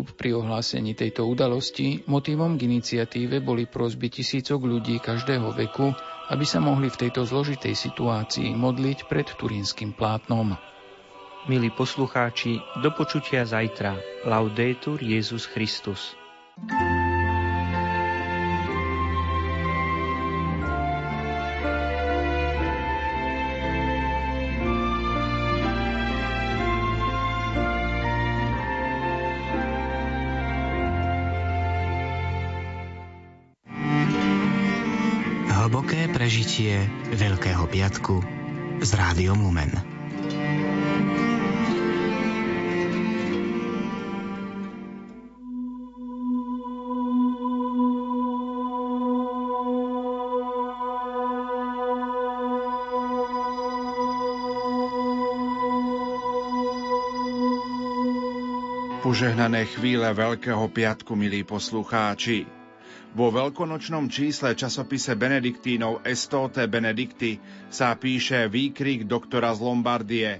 biskup pri ohlásení tejto udalosti, motivom k iniciatíve boli prosby tisícok ľudí každého veku, aby sa mohli v tejto zložitej situácii modliť pred Turínskym plátnom. Milí poslucháči, do počutia zajtra. Laudetur Jesus Christus. Hlboké prežitie Veľkého piatku z Rádiom Lumen. Požehnané chvíle Veľkého piatku, milí poslucháči. Vo veľkonočnom čísle časopise Benediktínov Estote Benedikti sa píše výkrik doktora z Lombardie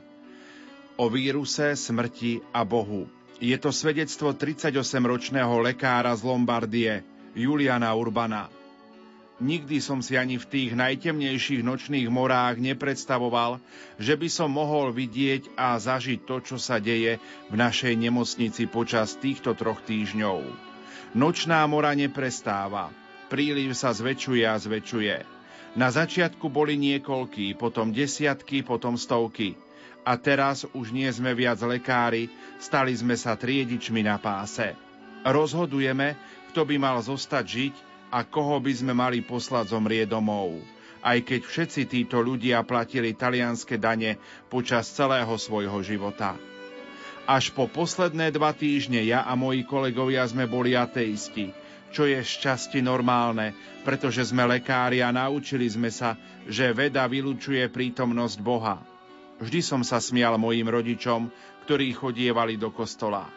o víruse, smrti a Bohu. Je to svedectvo 38-ročného lekára z Lombardie, Juliana Urbana. Nikdy som si ani v tých najtemnejších nočných morách nepredstavoval, že by som mohol vidieť a zažiť to, čo sa deje v našej nemocnici počas týchto 3 týždňov. Nočná mora neprestáva, príliv sa zväčšuje a zväčšuje. Na začiatku boli niekoľkí, potom desiatky, potom stovky. A teraz už nie sme viac lekári, stali sme sa triedičmi na páse. Rozhodujeme, kto by mal zostať žiť a koho by sme mali poslať zomrieť domov, aj keď všetci títo ľudia platili talianske dane počas celého svojho života. Až po posledné 2 týždne ja a moji kolegovia sme boli ateisti, čo je šťastie normálne, pretože sme lekári a naučili sme sa, že veda vylučuje prítomnosť Boha. Vždy som sa smial mojim rodičom, ktorí chodievali do kostola.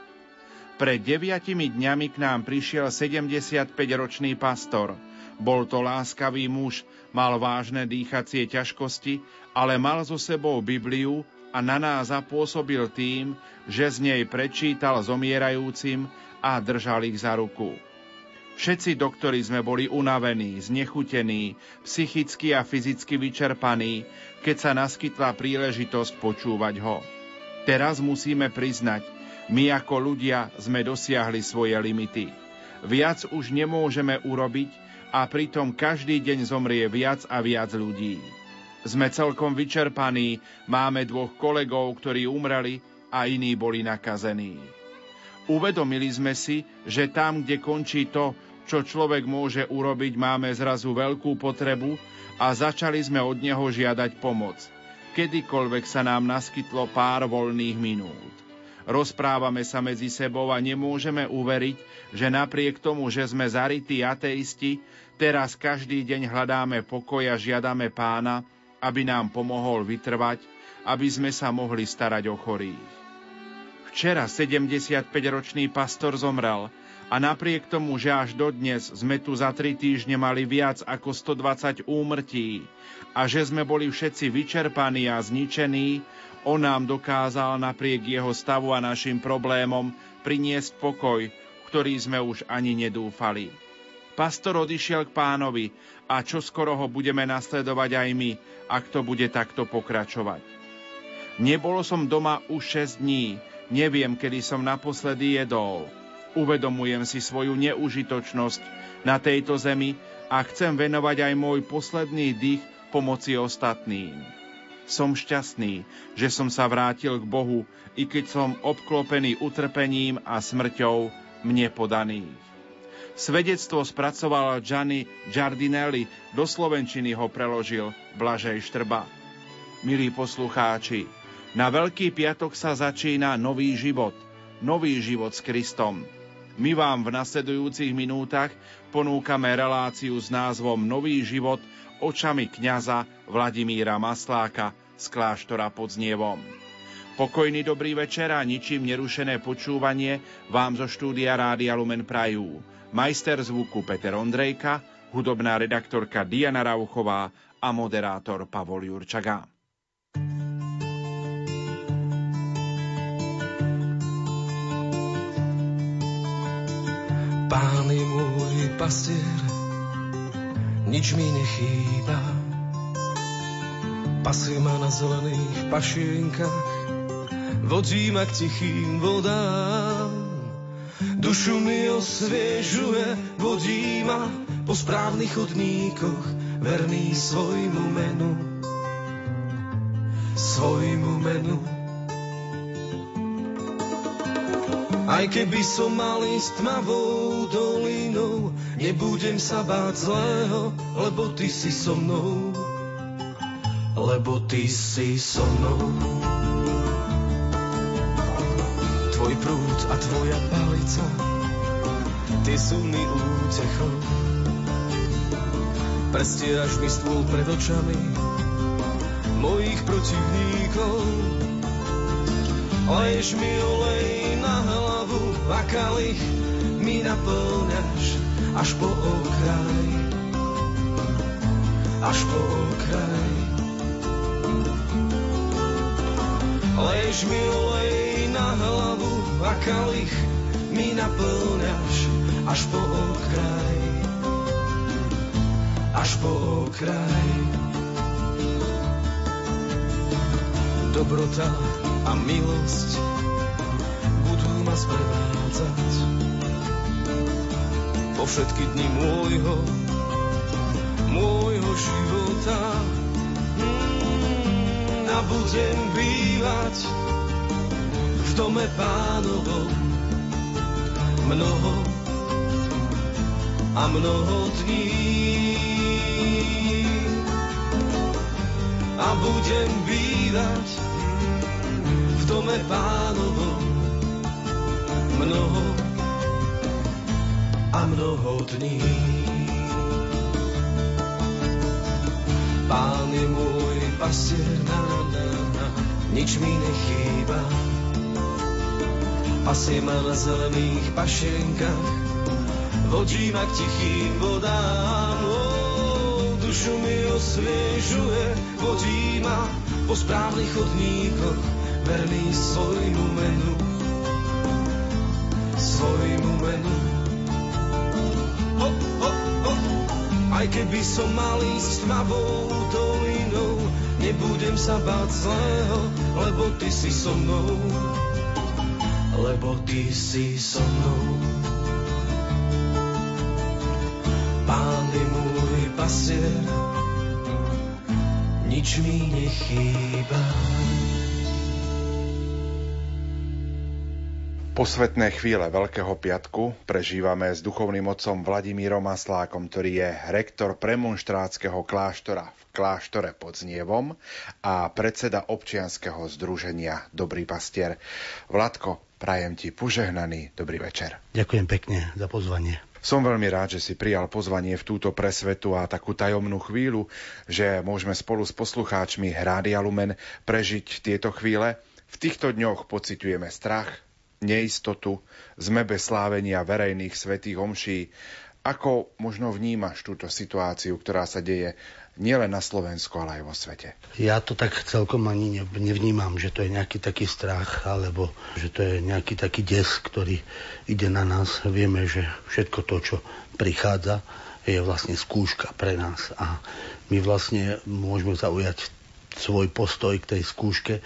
Pred 9 dňami k nám prišiel 75-ročný pastor. Bol to láskavý muž, mal vážne dýchacie ťažkosti, ale mal so sebou Bibliu a na nás zapôsobil tým, že z nej prečítal zomierajúcim a držal ich za ruku. Všetci doktori sme boli unavení, znechutení, psychicky a fyzicky vyčerpaní, keď sa naskytla príležitosť počúvať ho. Teraz musíme priznať, my ako ľudia sme dosiahli svoje limity. Viac už nemôžeme urobiť a pritom každý deň zomrie viac a viac ľudí. Sme celkom vyčerpaní, máme 2 kolegov, ktorí umreli a iní boli nakazení. Uvedomili sme si, že tam, kde končí to, čo človek môže urobiť, máme zrazu veľkú potrebu a začali sme od neho žiadať pomoc. Kedykoľvek sa nám naskytlo pár voľných minút. Rozprávame sa medzi sebou a nemôžeme uveriť, že napriek tomu, že sme zarytí ateisti, teraz každý deň hľadáme pokoj a žiadame Pána, aby nám pomohol vytrvať, aby sme sa mohli starať o chorých. Včera 75-ročný pastor zomrel a napriek tomu, že až dodnes sme tu za 3 týždne mali viac ako 120 úmrtí a že sme boli všetci vyčerpaní a zničení, on nám dokázal napriek jeho stavu a našim problémom priniesť pokoj, ktorý sme už ani nedúfali. Pastor odišiel k Pánovi a čoskoro ho budeme nasledovať aj my, ak to bude takto pokračovať. Nebol som doma už 6 dní, neviem, kedy som naposledy jedol. Uvedomujem si svoju neužitočnosť na tejto zemi a chcem venovať aj môj posledný dých pomoci ostatným. Som šťastný, že som sa vrátil k Bohu, i keď som obklopený utrpením a smrťou mne podaných. Svedectvo spracoval Gianni Giardinelli, do slovenčiny ho preložil Blažej Štrba. Milí poslucháči, na Veľký piatok sa začína nový život s Kristom. My vám v nasledujúcich minútach ponúkame reláciu s názvom Nový život očami kňaza Vladimíra Masláka z kláštora pod Znievom. Pokojný dobrý večer a ničím nerušené počúvanie vám zo štúdia Rádia Lumen prajú majster zvuku Peter Ondrejka, hudobná redaktorka Diana Rauchová a moderátor Pavol Jurčaga. Pán je môj pastier, nič mi nechýba. Pasie ma na zelených pašienkach, vodí ma k tichým vodám. Dušu mi osviežuje, vodí ma po správnych chodníkoch, verný svojmu menu, svojmu menu. Aj keby som mal ísť tmavou dolinou, nebudem sa báť zlého, lebo ty si so mnou, lebo ty si so mnou. Tvoj prúd a tvoja palica, tie sú mi útechom. Prestieraš mi stôl pred očami mojich protivníkov. Leješ mi olej na hlavu a kalich mi naplňaš až po okraj, až po okraj. Leješ mi olej na hlavu a kalich mi naplňaš až po okraj, až po okraj. Dobrota a milosť budú ma sprevádzať po všetky dni môjho života. A budem bývať v dome Pánovom mnoho a mnoho dní. A budem bývať v dome Pánovom mnoho a mnoho dní. Pán je môj pastier, nič mi nechýba. Pasie ma na zelených pašienkach, vodí ma k tichým vodám. Dušu mi osviežuje, vodí ma po správnych chodníkoch, verný svojmu menu, svojmu menu. Hop, hop, hop. Aj keby som mal ísť tmavou dolinou, nebudem sa báť zlého, lebo ty si so mnou, lebo ty si so mnou. Pán je môj pastier, nič mi nechýba. Posvetné chvíle Veľkého piatku prežívame s duchovným otcom Vladimírom Maslákom, ktorý je rektor premonštrátskeho kláštora v kláštore pod Znievom a predseda občianskeho združenia Dobrý pastier. Vladko, prajem ti požehnaný dobrý večer. Ďakujem pekne za pozvanie. Som veľmi rád, že si prijal pozvanie v túto presvetu a takú tajomnú chvíľu, že môžeme spolu s poslucháčmi Rádia Lumen prežiť tieto chvíle. V týchto dňoch pociťujeme strach, neistotu, sme bez slávenia verejných svätých omší. Ako možno vnímaš túto situáciu, ktorá sa deje nielen na Slovensku, ale aj vo svete? Ja to tak celkom ani nevnímam, že to je nejaký taký strach, alebo že to je nejaký taký des, ktorý ide na nás. Vieme, že všetko to, čo prichádza, je vlastne skúška pre nás. A my vlastne môžeme zaujať svoj postoj k tej skúške,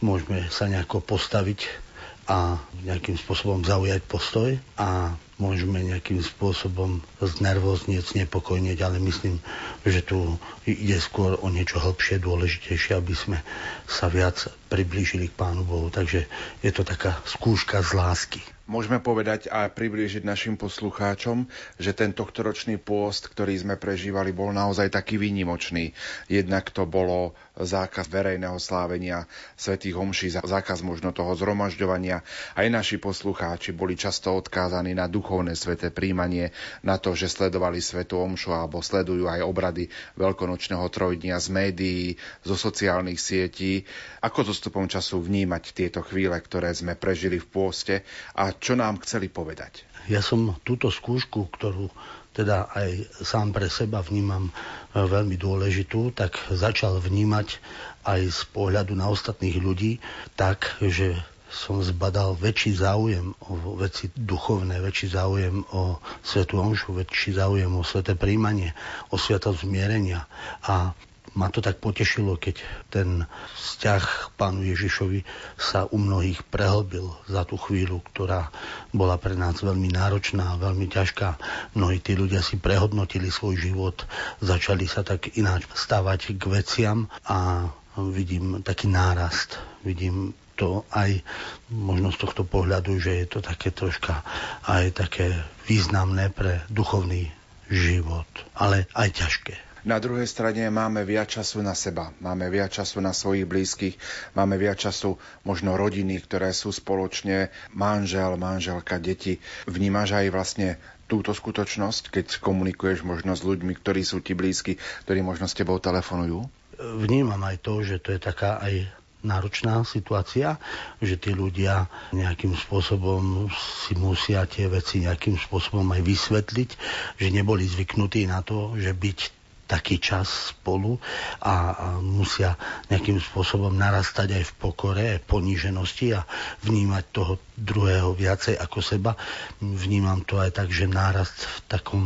môžeme sa nejako postaviť a nejakým spôsobom zaujať postoj a môžeme nejakým spôsobom znervoznieť, znepokojnieť, ale myslím, že tu ide skôr o niečo hlbšie, dôležitejšie, aby sme sa viac priblížili k Pánu Bohu. Takže je to taká skúška z lásky. Môžeme povedať a priblížiť našim poslucháčom, že ten tohtoročný pôst, ktorý sme prežívali, bol naozaj taký výnimočný. Jednak to bolo zákaz verejného slávenia svätých omší, zákaz možno toho zhromažďovania. Aj naši poslucháči boli často odkázaní na duchovné sväté príjmanie, na to, že sledovali svätú omšu alebo sledujú aj obrady veľkonočného trojdňa z médií, zo sociálnych sietí. Ako so stupom času vnímať tieto chvíle, ktoré sme prežili v pôste a čo nám chceli povedať? Ja som túto skúšku, ktorú teda aj sám pre seba vnímam veľmi dôležitú, tak začal vnímať aj z pohľadu na ostatných ľudí tak, že som zbadal väčší záujem o veci duchovné, väčší záujem o svätú omšu, väčší záujem o sväté prijímanie, o sviatok zmierenia. A ma to tak potešilo, keď ten vzťah k Pánu Ježišovi sa u mnohých prehlbil za tú chvíľu, ktorá bola pre nás veľmi náročná, veľmi ťažká. Mnohí tí ľudia si prehodnotili svoj život, začali sa tak ináč stávať k veciam a vidím taký nárast, vidím to aj možno z tohto pohľadu, že je to také troška aj také významné pre duchovný život, ale aj ťažké. Na druhej strane máme viac času na seba, máme viac času na svojich blízkych, máme viac času možno rodiny, ktoré sú spoločne, manžel, manželka, deti. Vnímaš aj vlastne túto skutočnosť, keď komunikuješ možno s ľuďmi, ktorí sú ti blízki, ktorí možno s tebou telefonujú? Vnímam aj to, že to je taká aj náročná situácia, že tí ľudia nejakým spôsobom si musia tie veci nejakým spôsobom aj vysvetliť, že neboli zvyknutí na to, že byť taký čas spolu a musia nejakým spôsobom narastať aj v pokore, aj poníženosti a vnímať toho druhého viacej ako seba. Vnímam to aj tak, že nárast v takom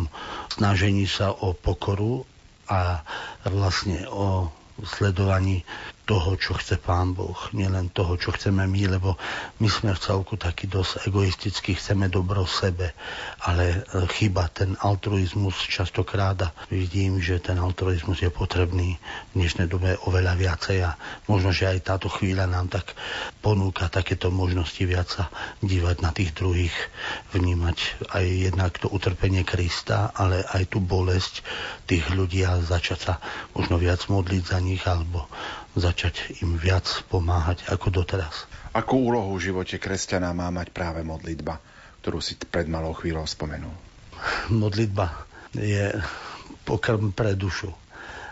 snažení sa o pokoru a vlastne o sledovaní toho, čo chce Pán Boh, nielen toho, čo chceme my, lebo my sme v celku takí dosť egoisticky, chceme dobro sebe, ale chýba ten altruizmus častokrát a vidím, že ten altruizmus je potrebný v dnešnej dobe oveľa viacej a možno, že aj táto chvíľa nám tak ponúka takéto možnosti viac sa dívať na tých druhých, vnímať aj jednak to utrpenie Krista, ale aj tú bolesť tých ľudí a začať sa možno viac modliť za nich alebo začať im viac pomáhať ako doteraz. Akú úlohu v živote kresťana má mať práve modlitba, ktorú si pred malou chvíľou spomenul? Modlitba je pokrm pre dušu.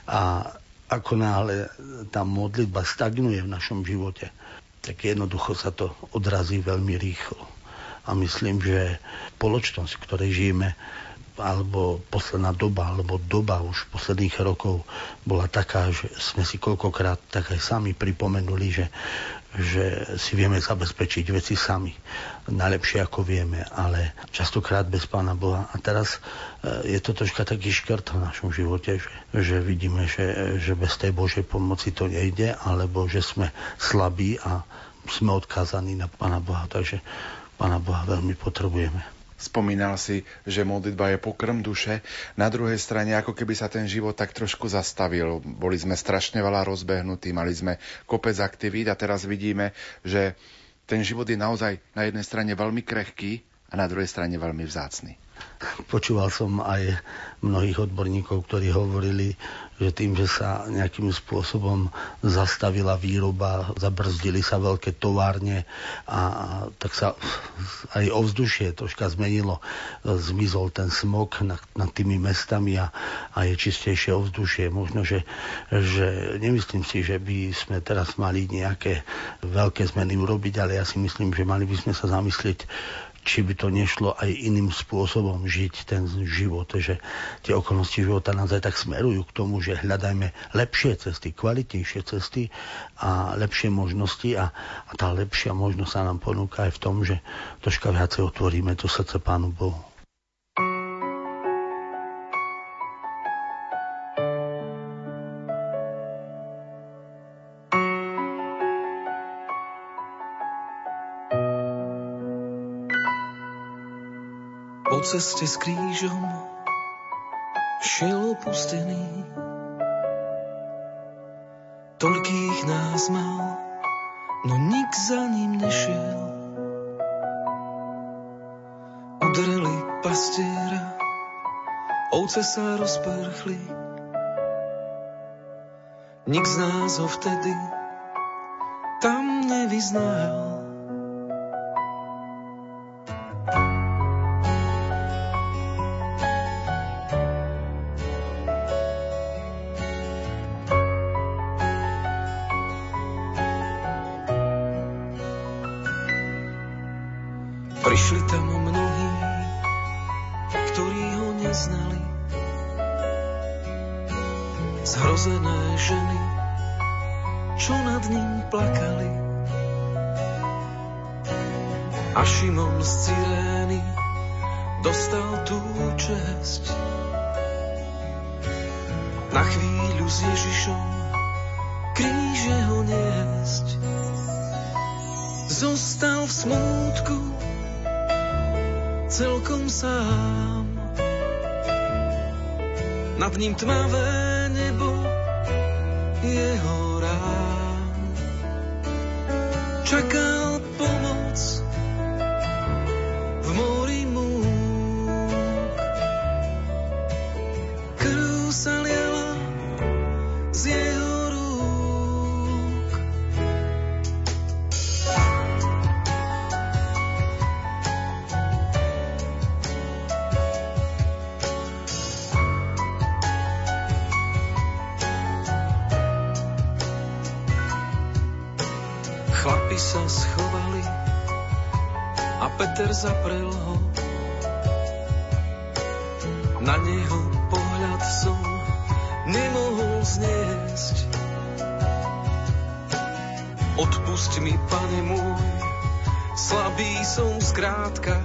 A ako náhle tá modlitba stagnuje v našom živote, tak jednoducho sa to odrazí veľmi rýchlo. A myslím, že spoločnosť, v ktorej žijeme, alebo posledná doba, alebo doba už posledných rokov bola taká, že sme si koľkokrát tak aj sami pripomenuli, že si vieme zabezpečiť veci sami. Najlepšie ako vieme, ale častokrát bez Pána Boha. A teraz je to troška taký škrt v našom živote, že vidíme, že bez tej Božej pomoci to nejde, alebo že sme slabí a sme odkázaní na Pána Boha. Takže Pána Boha veľmi potrebujeme. Spomínal si, že modlitba je pokrm duše. Na druhej strane, ako keby sa ten život tak trošku zastavil. Boli sme strašne veľa rozbehnutí, mali sme kopec aktivít a teraz vidíme, že ten život je naozaj na jednej strane veľmi krehký a na druhej strane veľmi vzácny. Počúval som aj mnohých odborníkov, ktorí hovorili, že tým, že sa nejakým spôsobom zastavila výroba, zabrzdili sa veľké továrne a tak sa aj ovzdušie troška zmenilo. Zmizol ten smog nad tými mestami a je čistejšie ovzdušie. Možno, že nemyslím si, že by sme teraz mali nejaké veľké zmeny urobiť, ale ja si myslím, že mali by sme sa zamyslieť, či by to nešlo aj iným spôsobom žiť ten život, že tie okolnosti života nás aj tak smerujú k tomu, že hľadajme lepšie cesty, kvalitnejšie cesty a lepšie možnosti a tá lepšia možnosť sa nám ponúka aj v tom, že troška viacej otvoríme to srdce Pánu Bohu. Po ceste s krížom šiel opustený, toľkých nás mal, no nik za ním nešiel. Udreli pastiera, ovce sa rozprchli, nik z nás ho vtedy tam nevyznal. Prišli tam mnohí, ktorí ho neznali, zhrozené ženy, čo nad ním plakali. a Šimon z Cyrény dostal tú česť. Na chvíľu s Ježišom kríže ho niesť. Zostal v smútku celkom sám. Nad ním tmavé nebo jeho rán. Čakal pomoc v mori múk. Krv sa liala z jeho rúk. Chlapi sa schovali a Peter zaprel ho. Na neho pohľad som nemohol zniesť. Odpusť mi, Pane môj, slabý som skrátka.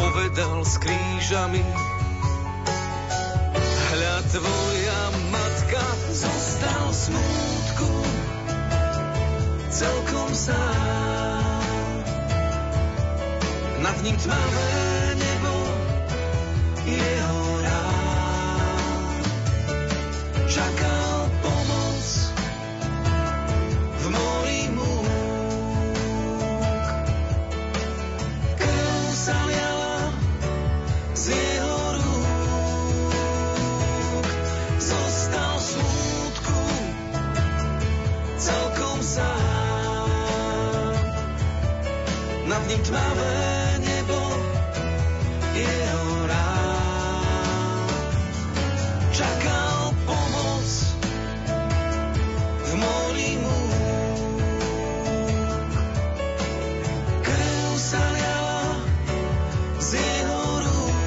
Povedal s krížami, hľa tvoja matka. Zostal v smútku celkom sám. Nad ním tmavé nebo jeho rán. Čakal pomoc v mori múk. Krv sa liala z jeho rúk. Zostal v smútku celkom sám. Nad ním tmavé nebo jeho rán. Čakal pomoc v mori múk. Krv sa liala z jeho rúk.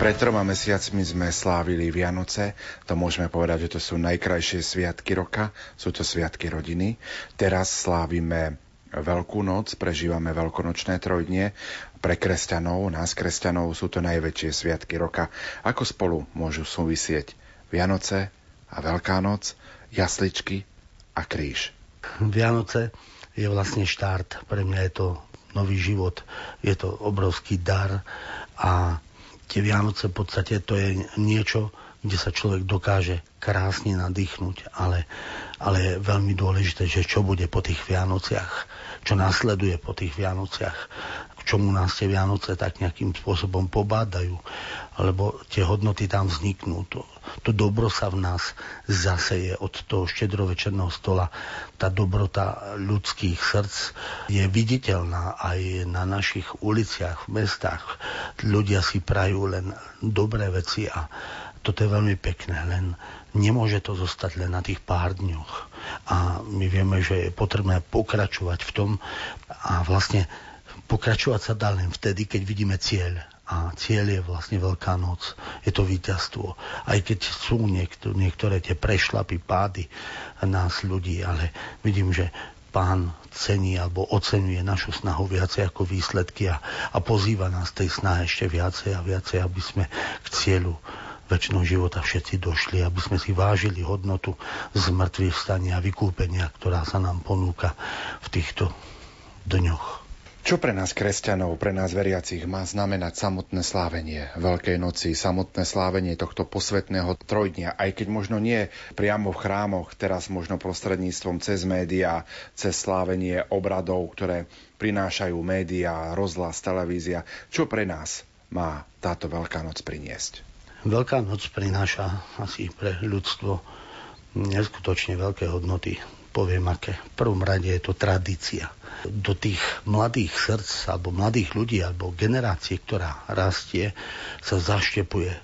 Pred 3 mesiacmi sme slávili Vianoce, to môžeme povedať, že to sú najkrajšie sviatky roka, sú to sviatky rodiny. Teraz slávime Veľkú noc, prežívame veľkonočné trojdnie. Pre kresťanov, nás kresťanov, sú to najväčšie sviatky roka. Ako spolu môžu súvisieť Vianoce a Veľká noc, jasličky a kríž? Vianoce je vlastne štart, pre mňa je to nový život, je to obrovský dar a tie Vianoce v podstate to je niečo, kde sa človek dokáže krásne nadýchnuť, ale je veľmi dôležité, že čo bude po tých Vianociach, čo nasleduje po tých Vianociach, k čomu nás tie Vianoce tak nejakým spôsobom pobádajú, lebo tie hodnoty tam vzniknú. To dobro sa v nás zaseje od toho štedrovečerného stola. Tá dobrota ľudských srdc je viditeľná aj na našich uliciach, v mestách. Ľudia si prajú len dobré veci a toto je veľmi pekné, len nemôže to zostať len na tých pár dňoch. A my vieme, že je potrebné pokračovať v tom a vlastne pokračovať sa dá len vtedy, keď vidíme cieľ. A cieľ je vlastne Veľká noc, je to víťazstvo. Aj keď sú niektoré tie prešlapy, pády nás ľudí, ale vidím, že Pán cení alebo oceňuje našu snahu viacej ako výsledky a pozýva nás tej snahe ešte viacej a viacej, aby sme k cieľu večného života všetci došli, aby sme si vážili hodnotu zmŕtvychvstania a vykúpenia, ktorá sa nám ponúka v týchto dňoch. Čo pre nás kresťanov, pre nás veriacich má znamenať samotné slávenie Veľkej noci, samotné slávenie tohto posvätného trojdnia, aj keď možno nie priamo v chrámoch, teraz možno prostredníctvom cez médiá, cez slávenie obradov, ktoré prinášajú médiá, rozhlas, televízia. Čo pre nás má táto Veľká noc priniesť? Veľká noc prináša asi pre ľudstvo neskutočne veľké hodnoty. Poviem aké. V prvom rade je to tradícia. Do tých mladých srdc, alebo mladých ľudí, alebo generácie, ktorá rastie, sa zaštepuje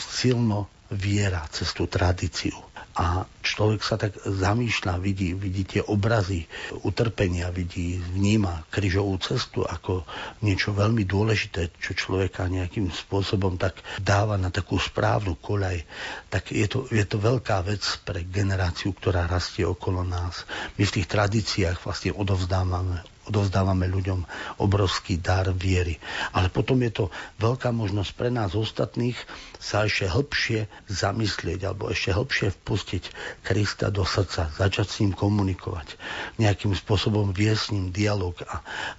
silno viera cez tú tradíciu. A človek sa tak zamýšľa, vidí tie obrazy utrpenia, vníma krížovú cestu ako niečo veľmi dôležité, čo človeka nejakým spôsobom tak dáva na takú správnu koľaj. Tak je to veľká vec pre generáciu, ktorá rastie okolo nás. My v tých tradíciách vlastne odovzdávame ľuďom obrovský dar viery. Ale potom je to veľká možnosť pre nás ostatných sa ešte hlbšie zamyslieť alebo ešte hlbšie vpustiť Krista do srdca, začať s ním komunikovať, nejakým spôsobom viesť s ním dialog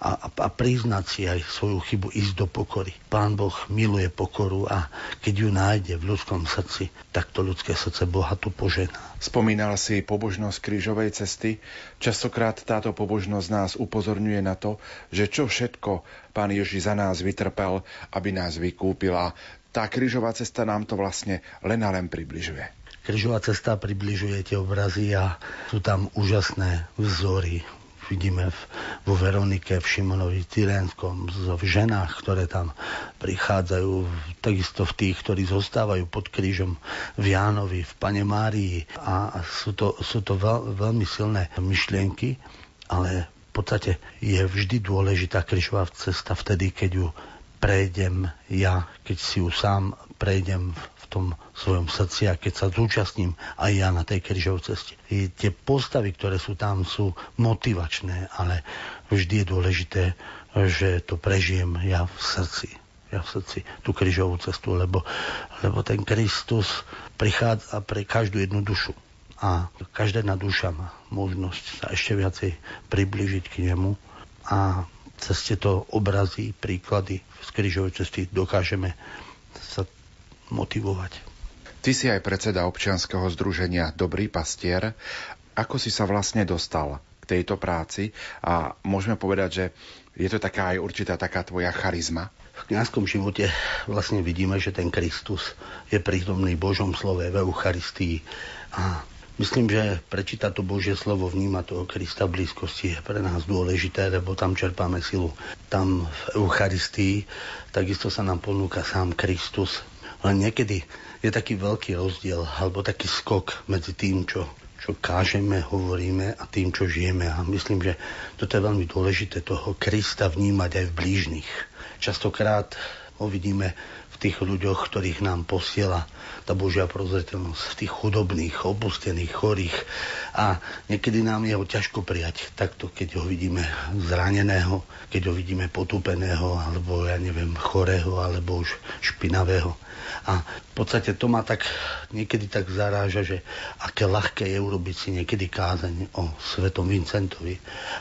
a priznať si aj svoju chybu, ísť do pokory. Pán Boh miluje pokoru a keď ju nájde v ľudskom srdci, tak to ľudské srdce Boha tu požená. Spomínal si pobožnosť krížovej cesty. Častokrát táto pobožnosť nás upozorňuje na to, že čo všetko Pán Ježiš za nás vytrpel, aby nás vykúpil. A tá krížová cesta nám to vlastne len a len približuje. Krížová cesta približuje tie obrazy a sú tam úžasné vzory. Vidíme vo Veronike, v Šimonovi Tyrenskom, v ženách, ktoré tam prichádzajú, takisto v tých, ktorí zostávajú pod krížom, v Jánovi, v Pane Márii. A sú to veľmi silné myšlienky, ale v podstate je vždy dôležitá krížová cesta vtedy, keď ju prejdem ja, keď si ju sám prejdem v tom svojom srdci a keď sa zúčastním aj ja na tej krížovej ceste. I tie postavy, ktoré sú tam, sú motivačné, ale vždy je dôležité, že to prežijem ja v srdci. Ja v srdci tú krížovú cestu, lebo ten Kristus prichádza pre každú jednu dušu. A každá jedna duša má možnosť sa ešte viacej priblížiť k nemu a cez tieto obrazy, príklady z krížovej cesty dokážeme sa motivovať. Ty si aj predseda občianskeho združenia Dobrý pastier. Ako si sa vlastne dostal k tejto práci a môžeme povedať, že je to taká aj určitá taká tvoja charizma? V kňazskom živote vlastne vidíme, že ten Kristus je prítomný v Božom slove, v Eucharistii a myslím, že prečítať to Božie slovo, vnímať toho Krista v blízkosti je pre nás dôležité, lebo tam čerpáme silu. Tam v Eucharistii takisto sa nám ponúka sám Kristus. Len niekedy je taký veľký rozdiel alebo taký skok medzi tým, čo kážeme, hovoríme a tým, čo žijeme. A myslím, že toto je veľmi dôležité, toho Krista vnímať aj v blížnych. Častokrát ho vidíme v tých ľuďoch, ktorých nám posiela tá Božia prozreteľnosť, v tých chudobných, opustených, chorých. A niekedy nám je ho ťažko prijať takto, keď ho vidíme zraneného, keď ho vidíme potupeného, alebo chorého, alebo už špinavého. A v podstate to ma tak niekedy tak zaráža, že aké ľahké je urobiť si niekedy kázeň o Svätom Vincentovi,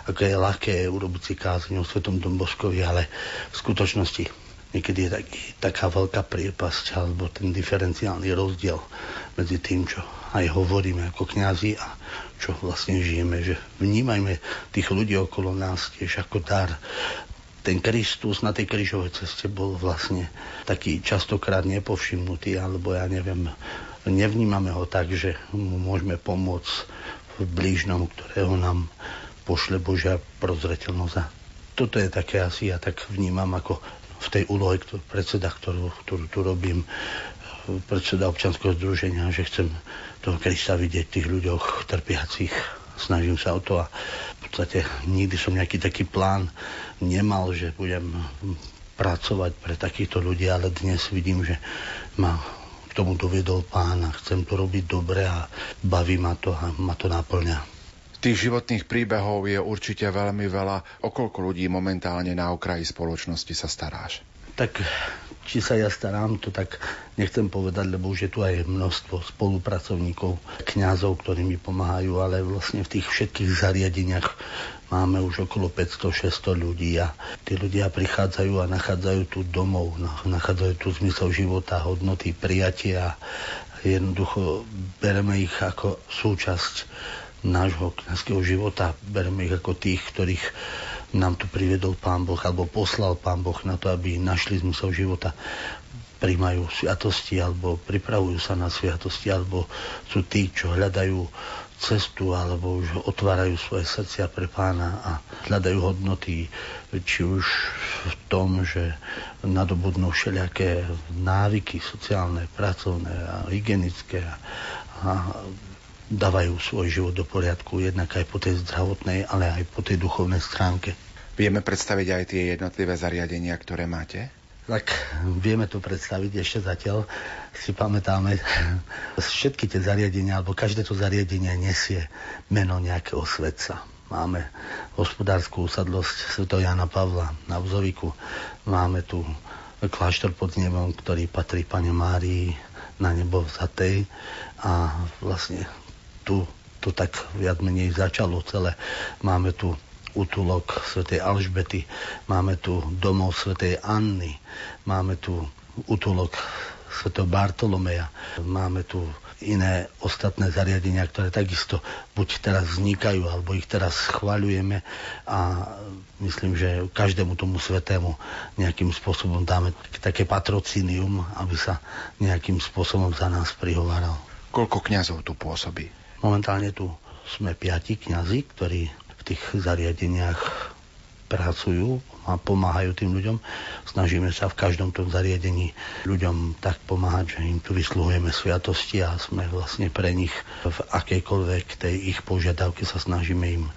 aké je ľahké je urobiť si kázeň o Svätom Domboskovi, ale v skutočnosti niekedy je taká veľká priepasť alebo ten diferenciálny rozdiel medzi tým, čo aj hovoríme ako kňazi a čo vlastne žijeme. Že vnímajme tých ľudí okolo nás tiež ako dar. Ten Kristus na tej krížovej ceste bol vlastne taký častokrát nepovšimnutý, alebo nevnímame ho tak, že mu môžeme pomôcť v blížnom, ktorého nám pošle Božia prozreteľnosť. A toto je také asi, ja tak vnímam ako v tej úlohe predseda, ktorú tu robím, predseda občianskeho združenia, že chcem toho Krista vidieť v tých ľuďoch trpiacich. Snažím sa o to a v podstate nikdy som nejaký taký plán nemal, že budem pracovať pre takýchto ľudí, ale dnes vidím, že ma k tomu dovedol Pán a chcem to robiť dobre a baví ma to a ma to naplňa. Tých životných príbehov je určite veľmi veľa. O koľko ľudí momentálne na okraji spoločnosti sa staráš? Tak či sa ja starám, to tak nechcem povedať, lebo už je tu aj množstvo spolupracovníkov, kňazov, ktorí mi pomáhajú, ale vlastne v tých všetkých zariadeniach máme už okolo 500-600 ľudí a tí ľudia prichádzajú a nachádzajú tu domov, nachádzajú tu zmysel života, hodnoty, prijatia. Jednoducho bereme ich ako súčasť nášho kňazského života, bereme ich ako tých, ktorých nám tu privedol Pán Boh, alebo poslal Pán Boh na to, aby našli zmysel života. Príjmajú sviatosti, alebo pripravujú sa na sviatosti, alebo sú tí, čo hľadajú cestu, alebo už otvárajú svoje srdcia pre Pána a hľadajú hodnoty, či už v tom, že nadobudnú všelijaké návyky sociálne, pracovné a hygienické a dávajú svoj život do poriadku, jednak aj po tej zdravotnej, ale aj po tej duchovnej stránke. Vieme predstaviť aj tie jednotlivé zariadenia, ktoré máte? Tak vieme to predstaviť, ešte zatiaľ si pamätáme, všetky tie zariadenia, alebo každé to zariadenie nesie meno nejakého svetca. Máme hospodárskú usadlosť Sv. Jana Pavla na Obzoviku, máme tu kláštor pod Znievom, ktorý patrí Pane Márii na nebo vzatej a vlastne tu to tak viac menej začalo celé. Máme tu útulok svätej Alžbety, máme tu domov svätej Anny, máme tu útulok svätého Bartolomeja, máme tu iné ostatné zariadenia, ktoré takisto buď teraz vznikajú, alebo ich teraz schvaľujeme a myslím, že každému tomu svätému nejakým spôsobom dáme také patrocínium, aby sa nejakým spôsobom za nás prihováral. Koľko kňazov tu pôsobí? Momentálne tu sme 5 kňazi, ktorí v tých zariadeniach pracujú a pomáhajú tým ľuďom. Snažíme sa v každom tom zariadení ľuďom tak pomáhať, že im tu vyslúhujeme sviatosti a sme vlastne pre nich v akejkoľvek tej ich požiadavke sa snažíme im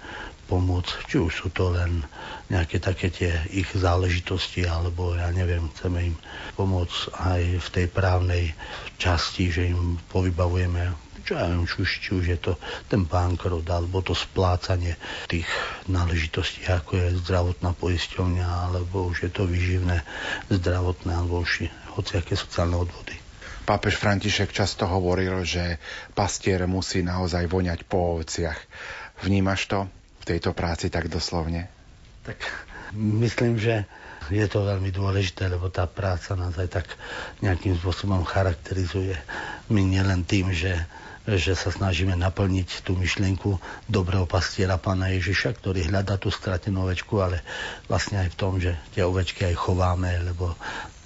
pomôcť. Či už sú to len nejaké také tie ich záležitosti, alebo ja neviem, chceme im pomôcť aj v tej právnej časti, že im povybavujeme či už je to ten bankrot, alebo to splácanie tých náležitostí, ako je zdravotná poisťovňa, alebo už je to výživné zdravotné, alebo už hociaké sociálne odvody. Pápež František často hovoril, že pastier musí naozaj voňať po ovciach. Vnímaš to v tejto práci tak doslovne? Tak myslím, že je to veľmi dôležité, lebo tá práca nás aj tak nejakým spôsobom charakterizuje. My nielen tým, že sa snažíme naplniť tú myšlienku dobrého pastiera Pána Ježiša, ktorý hľadá tú stratenú ovečku, ale vlastne aj v tom, že tie ovečky aj chováme, lebo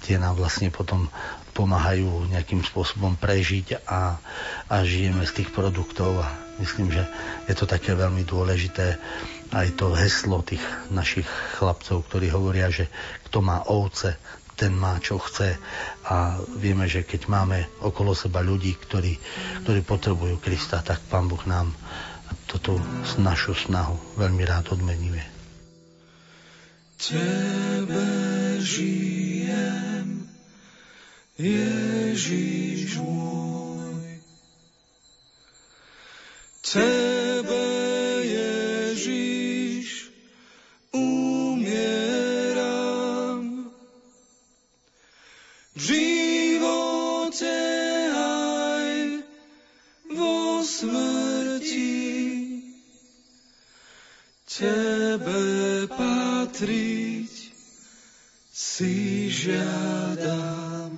tie nám vlastne potom pomáhajú nejakým spôsobom prežiť a žijeme z tých produktov a myslím, že je to také veľmi dôležité aj to heslo tých našich chlapcov, ktorí hovoria, že kto má ovce, ten má, čo chce. A vieme, že keď máme okolo seba ľudí, ktorí potrebujú Krista, tak Pán Boh nám toto našu snahu veľmi rád odmeníme. Tebe žijem, Ježiš môj. Tebe, Ježiš, umieram. V živote aj vo smrti Tebe patriť si žiadam.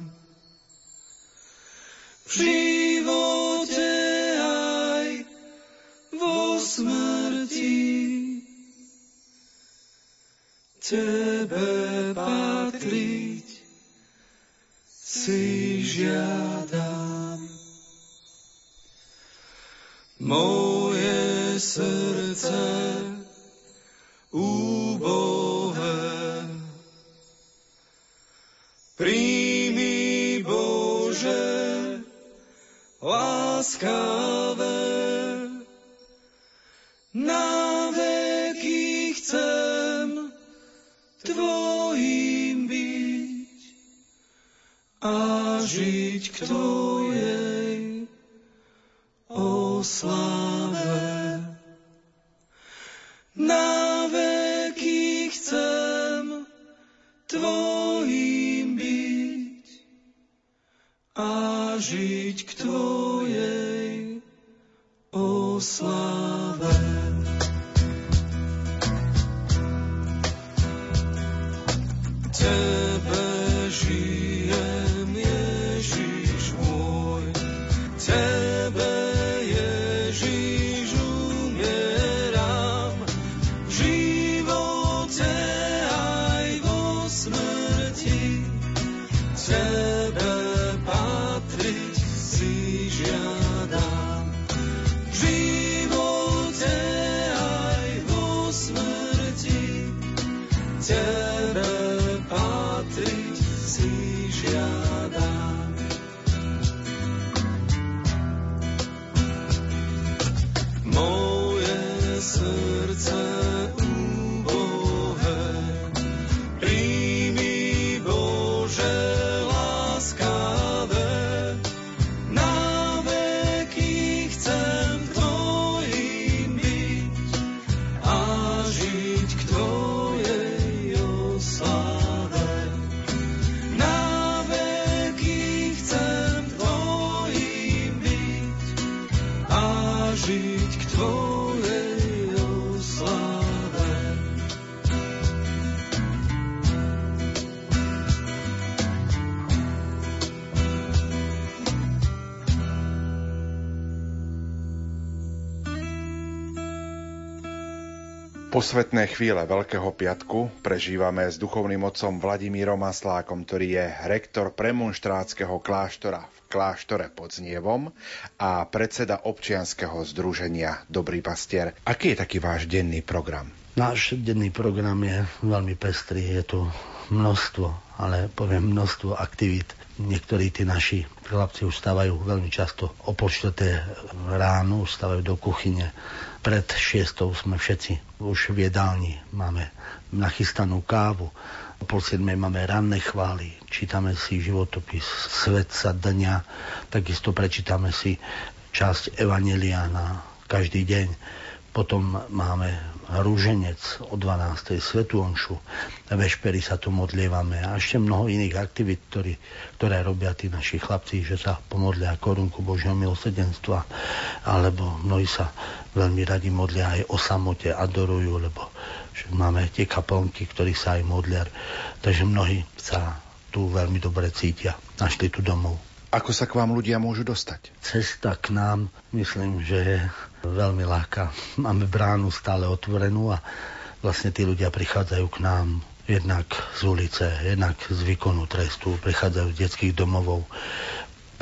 V živote aj vo smrti Tebe patriť si žiadam. Moje srdce úbohé príjmi, Bože, láskavé, na veky chcem Tvojim byť a žiť k Tvojej oslave. Na veky chcem Tvojim byť a žiť k Tvojej oslave. Tebe žijem, Ježiš môj, Tebe, Ježiš, umieram. V živote ti, tebe patriť si žiadam. V živote aj vo smrti, tebe patriť si žiadam. Moje srdce úbohé, príjmi Bože láskavé, na veky chcem tvojím byť a žiť k tvojej oslave. Na veky chcem tvojím byť a žiť k tvojej oslave. Posvetné chvíle Veľkého piatku prežívame s duchovným otcom Vladimírom Maslákom, ktorý je rektor premonštrátskeho kláštora v kláštore pod Znievom a predseda občianskeho združenia Dobrý pastier. Aký je taký váš denný program? Náš denný program je veľmi pestrý, je tu množstvo, ale poviem množstvo aktivít. Niektorí tí naši chlapci ustávajú veľmi často o 4:00 ráno, ustávajú do kuchyne. Pred 6:00 sme všetci už v jedálni, máme nachystanú kávu, o 6:30 máme ranné chvály, čítame si životopis svetca dňa, takisto prečítame si časť Evanjelia na každý deň. Potom máme rúženec o 12:00, svätú omšu, večperi sa tu modlievame a ešte mnoho iných aktivít, ktoré robia tí naši chlapci, že sa pomodlia korunku Božieho milosrdenstva, alebo mnohí sa veľmi radi modlia aj o samote, adorujú, lebo že máme tie kaplnky, ktorých sa aj modlia, takže mnohí sa tu veľmi dobre cítia, našli tu domov. Ako sa k vám ľudia môžu dostať? Cesta k nám, myslím, že je veľmi ľahká. Máme bránu stále otvorenú a vlastne tí ľudia prichádzajú k nám jednak z ulice, jednak z výkonu trestu, prichádzajú z detských domovov,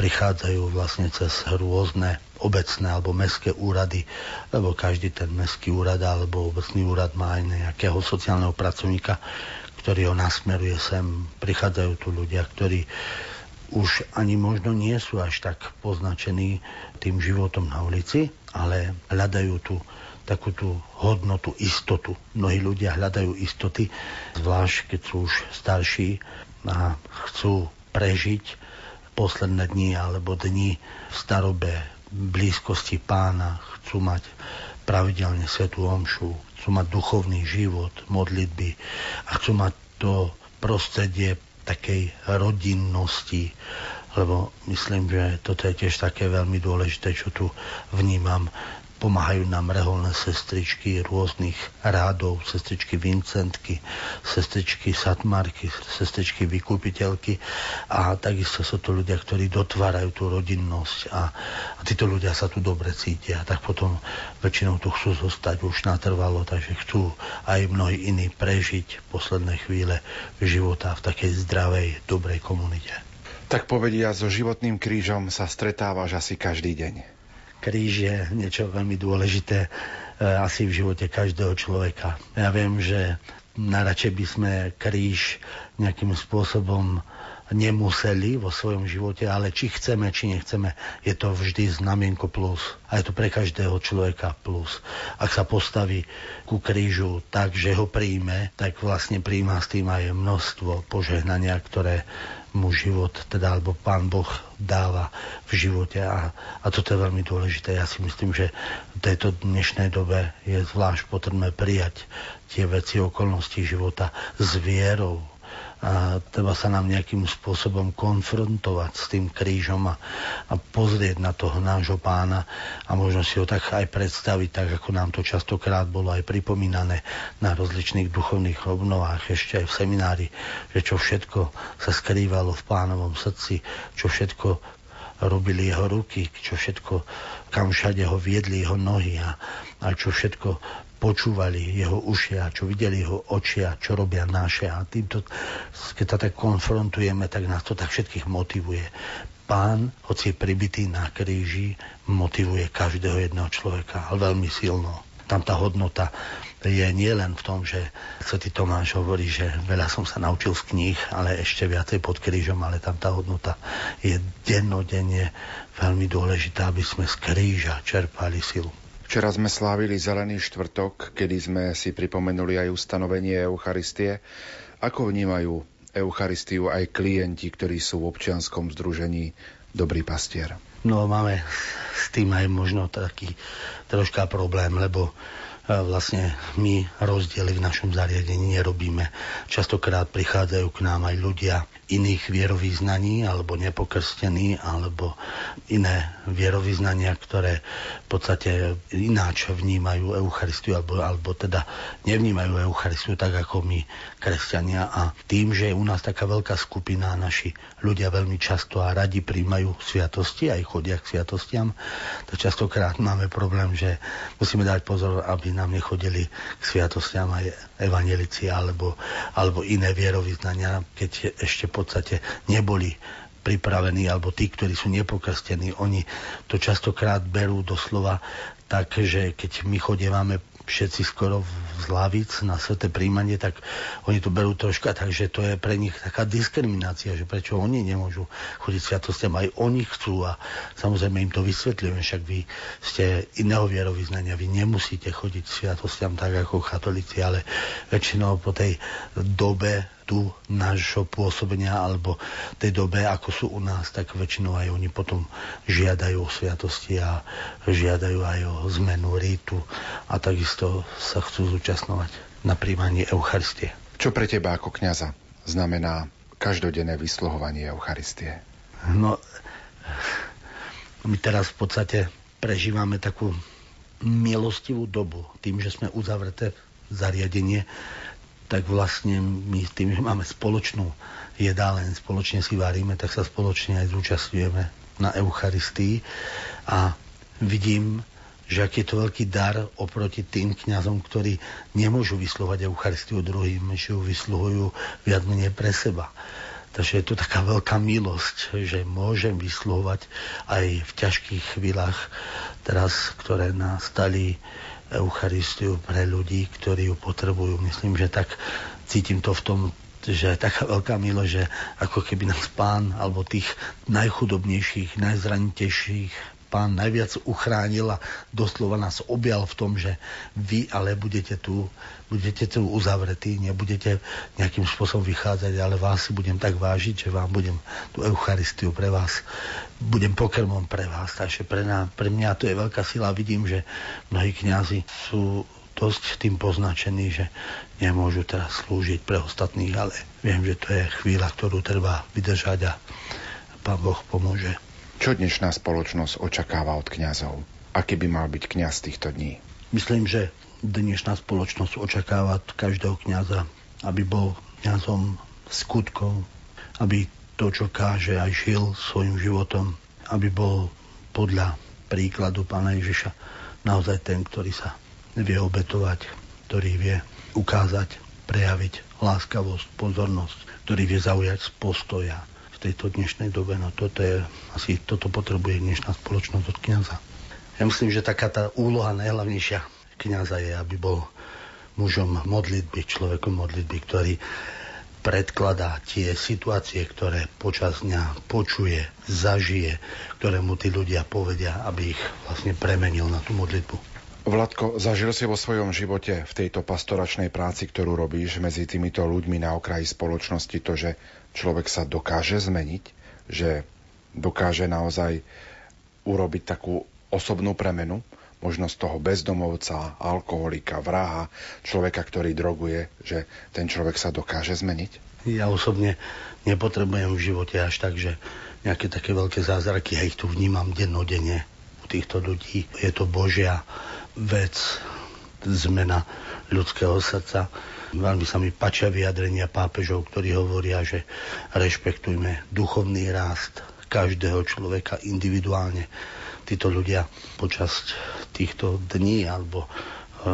prichádzajú vlastne cez rôzne obecné alebo mestské úrady, lebo každý ten mestský úrad alebo obecný úrad má aj nejakého sociálneho pracovníka, ktorý ho nasmeruje sem. Prichádzajú tu ľudia, ktorí už ani možno nie sú až tak poznačení tým životom na ulici, ale hľadajú tu takú tú hodnotu, istotu. Mnohí ľudia hľadajú istoty, zvlášť keď sú už starší a chcú prežiť posledné dni alebo dni v starobe, blízkosti Pána, chcú mať pravidelne svätú omšu, chcú mať duchovný život, modlitby a chcú mať to prostredie takej rodinnosti, lebo myslím, že toto je tiež také veľmi dôležité, čo tu vnímam. Pomáhajú nám reholné sestričky rôznych rádov, sestričky Vincentky, sestričky Satmarky, sestričky Vykupiteľky a takisto sú to ľudia, ktorí dotvárajú tú rodinnosť a títo ľudia sa tu dobre cítia, tak potom väčšinou tu chcú zostať už natrvalo, takže chcú aj mnohí iní prežiť posledné chvíle života v takej zdravej, dobrej komunite. Tak povedia, so životným krížom sa stretávaš asi každý deň. Kríž je niečo veľmi dôležité asi v živote každého človeka. Ja viem, že najradšej by sme kríž nejakým spôsobom nemuseli vo svojom živote, ale či chceme, či nechceme, je to vždy znamienko plus. A je to pre každého človeka plus. Ak sa postaví ku krížu tak, že ho príjme, tak vlastne príjma s tým aj množstvo požehnania, ktoré mu život, teda alebo Pán Boh dáva v živote a toto je veľmi dôležité. Ja si myslím, že v tejto dnešnej dobe je zvlášť potrebné prijať tie veci, okolnosti života s vierou a treba sa nám nejakým spôsobom konfrontovať s tým krížom a pozrieť na toho nášho Pána a možno si ho tak aj predstaviť, tak ako nám to častokrát bolo aj pripomínané na rozličných duchovných obnovách, ešte aj v seminári, že čo všetko sa skrývalo v Pánovom srdci, čo všetko robili jeho ruky, čo všetko, kam všade ho viedli jeho nohy a čo všetko počúvali jeho ušia, čo videli jeho očia, čo robia naše. A týmto, keď sa tak konfrontujeme, tak nás to tak všetkých motivuje. Pán, hoci je pribitý na kríži, motivuje každého jedného človeka, ale veľmi silno. Tam tá hodnota je nielen v tom, že svätý Tomáš hovorí, že veľa som sa naučil z kníh, ale ešte viacej pod krížom, ale tam tá hodnota je dennodenne veľmi dôležitá, aby sme z kríža čerpali silu. Včera sme slávili Zelený štvrtok, kedy sme si pripomenuli aj ustanovenie Eucharistie. Ako vnímajú Eucharistiu aj klienti, ktorí sú v občianskom združení Dobrý pastier? No máme s tým aj možno taký troška problém, lebo vlastne my rozdiely v našom zariadení nerobíme. Častokrát prichádzajú k nám aj ľudia iných vierovyznaní, alebo nepokrstení, alebo iné vierovyznania, ktoré v podstate ináč vnímajú Eucharistiu, alebo teda nevnímajú Eucharistiu tak ako my, kresťania. A tým, že je u nás taká veľká skupina, naši ľudia veľmi často a radi príjmajú sviatosti, aj chodia k sviatostiam, tak častokrát máme problém, že musíme dať pozor, aby nám nechodili k sviatostiam aj evanjelici alebo iné vierovyznania, keď ešte v podstate neboli pripravení, alebo tí, ktorí sú nepokrstení, oni to častokrát berú doslova tak, že keď my chodievame všetci skoro z lavíc na sväté príjmanie, tak oni to berú troška, takže to je pre nich taká diskriminácia, že prečo oni nemôžu chodiť sviatostiam, aj oni chcú, a samozrejme im to vysvetľujem, však vy ste iného vierovyznania, vy nemusíte chodiť sviatostiam tak ako katolíci, ale väčšinou po tej dobe tu nášho pôsobenia alebo tej dobe, ako sú u nás, tak väčšinou aj oni potom žiadajú o sviatosti a žiadajú aj o zmenu rítu a takisto sa chcú zúčastňovať na príjmaní Eucharistie. Čo pre teba ako kňaza znamená každodenné vysluhovanie Eucharistie? No, my teraz v podstate prežívame takú milostivú dobu tým, že sme uzavreté zariadenie, tak vlastne my tým, že máme spoločnú jedáleň, spoločne si varíme, tak sa spoločne aj zúčastňujeme na Eucharistii. A vidím, že aký je to veľký dar oproti tým kňazom, ktorí nemôžu vysluhovať Eucharistiu druhým, že ju vysluhujú viac menej pre seba. Takže je to taká veľká milosť, že môžem vysluhovať aj v ťažkých chvíľach teraz, ktoré nastali, Eucharistiu pre ľudí, ktorí ju potrebujú. Myslím, že tak cítim to v tom, že taká veľká milosť, že ako keby nás Pán, alebo tých najchudobnejších, najzranitejších Pán najviac uchránil a doslova nás objal v tom, že vy ale budete tu uzavretí, nebudete nejakým spôsobom vychádzať, ale vás si budem tak vážiť, že vám budem tú Eucharistiu pre vás, budem pokrmom pre vás. Takže pre mňa to je veľká sila. Vidím, že mnohí kňazi sú dosť tým poznačení, že nemôžu teraz slúžiť pre ostatných, ale viem, že to je chvíľa, ktorú treba vydržať a Pán Boh pomôže. Čo dnešná spoločnosť očakáva od kňazov? Aký by mal byť kňaz týchto dní? Myslím, že dnešná spoločnosť očakáva od každého kňaza, aby bol kňazom skutkov, aby to, čo káže, aj žil svojim životom, aby bol podľa príkladu Pána Ježiša naozaj ten, ktorý sa vie obetovať, ktorý vie ukázať, prejaviť láskavosť, pozornosť, ktorý vie zaujať z postoja v tejto dnešnej dobe. No toto potrebuje dnešná spoločnosť od kňaza. Ja myslím, že taká tá úloha najhlavnejšia kňaza je, aby bol mužom modlitby, človekom modlitby, ktorý predkladá tie situácie, ktoré počas dňa počuje, zažije, ktoré mu tí ľudia povedia, aby ich vlastne premenil na tú modlitbu. Vladko, zažil si vo svojom živote v tejto pastoračnej práci, ktorú robíš medzi týmito ľuďmi na okraji spoločnosti, to, že človek sa dokáže zmeniť, že dokáže naozaj urobiť takú osobnú premenu, možno z toho bezdomovca, alkoholika, vraha, človeka, ktorý droguje, že ten človek sa dokáže zmeniť? Ja osobne nepotrebujem v živote až tak, že nejaké také veľké zázraky, ja ich tu vnímam dennodenne u týchto ľudí. Je to Božia vec, zmena ľudského srdca. Veľmi sa mi páčia vyjadrenia pápežov, ktorí hovoria, že rešpektujme duchovný rast každého človeka individuálne. Títo ľudia počas týchto dní alebo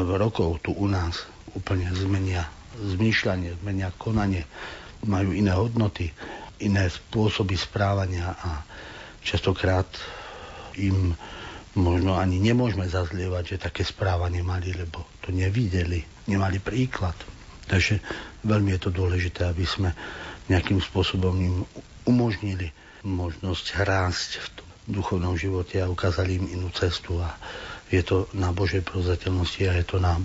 rokov tu u nás úplne zmenia zmýšľanie, zmenia konanie, majú iné hodnoty, iné spôsoby správania a častokrát im možno ani nemôžeme zazlievať, že také správanie mali, lebo to nevideli, nemali príklad. Takže veľmi je to dôležité, aby sme nejakým spôsobom im umožnili možnosť rásť v tom duchovnom živote a ukázali im inú cestu. A je to na Božej prozreteľnosti a je to na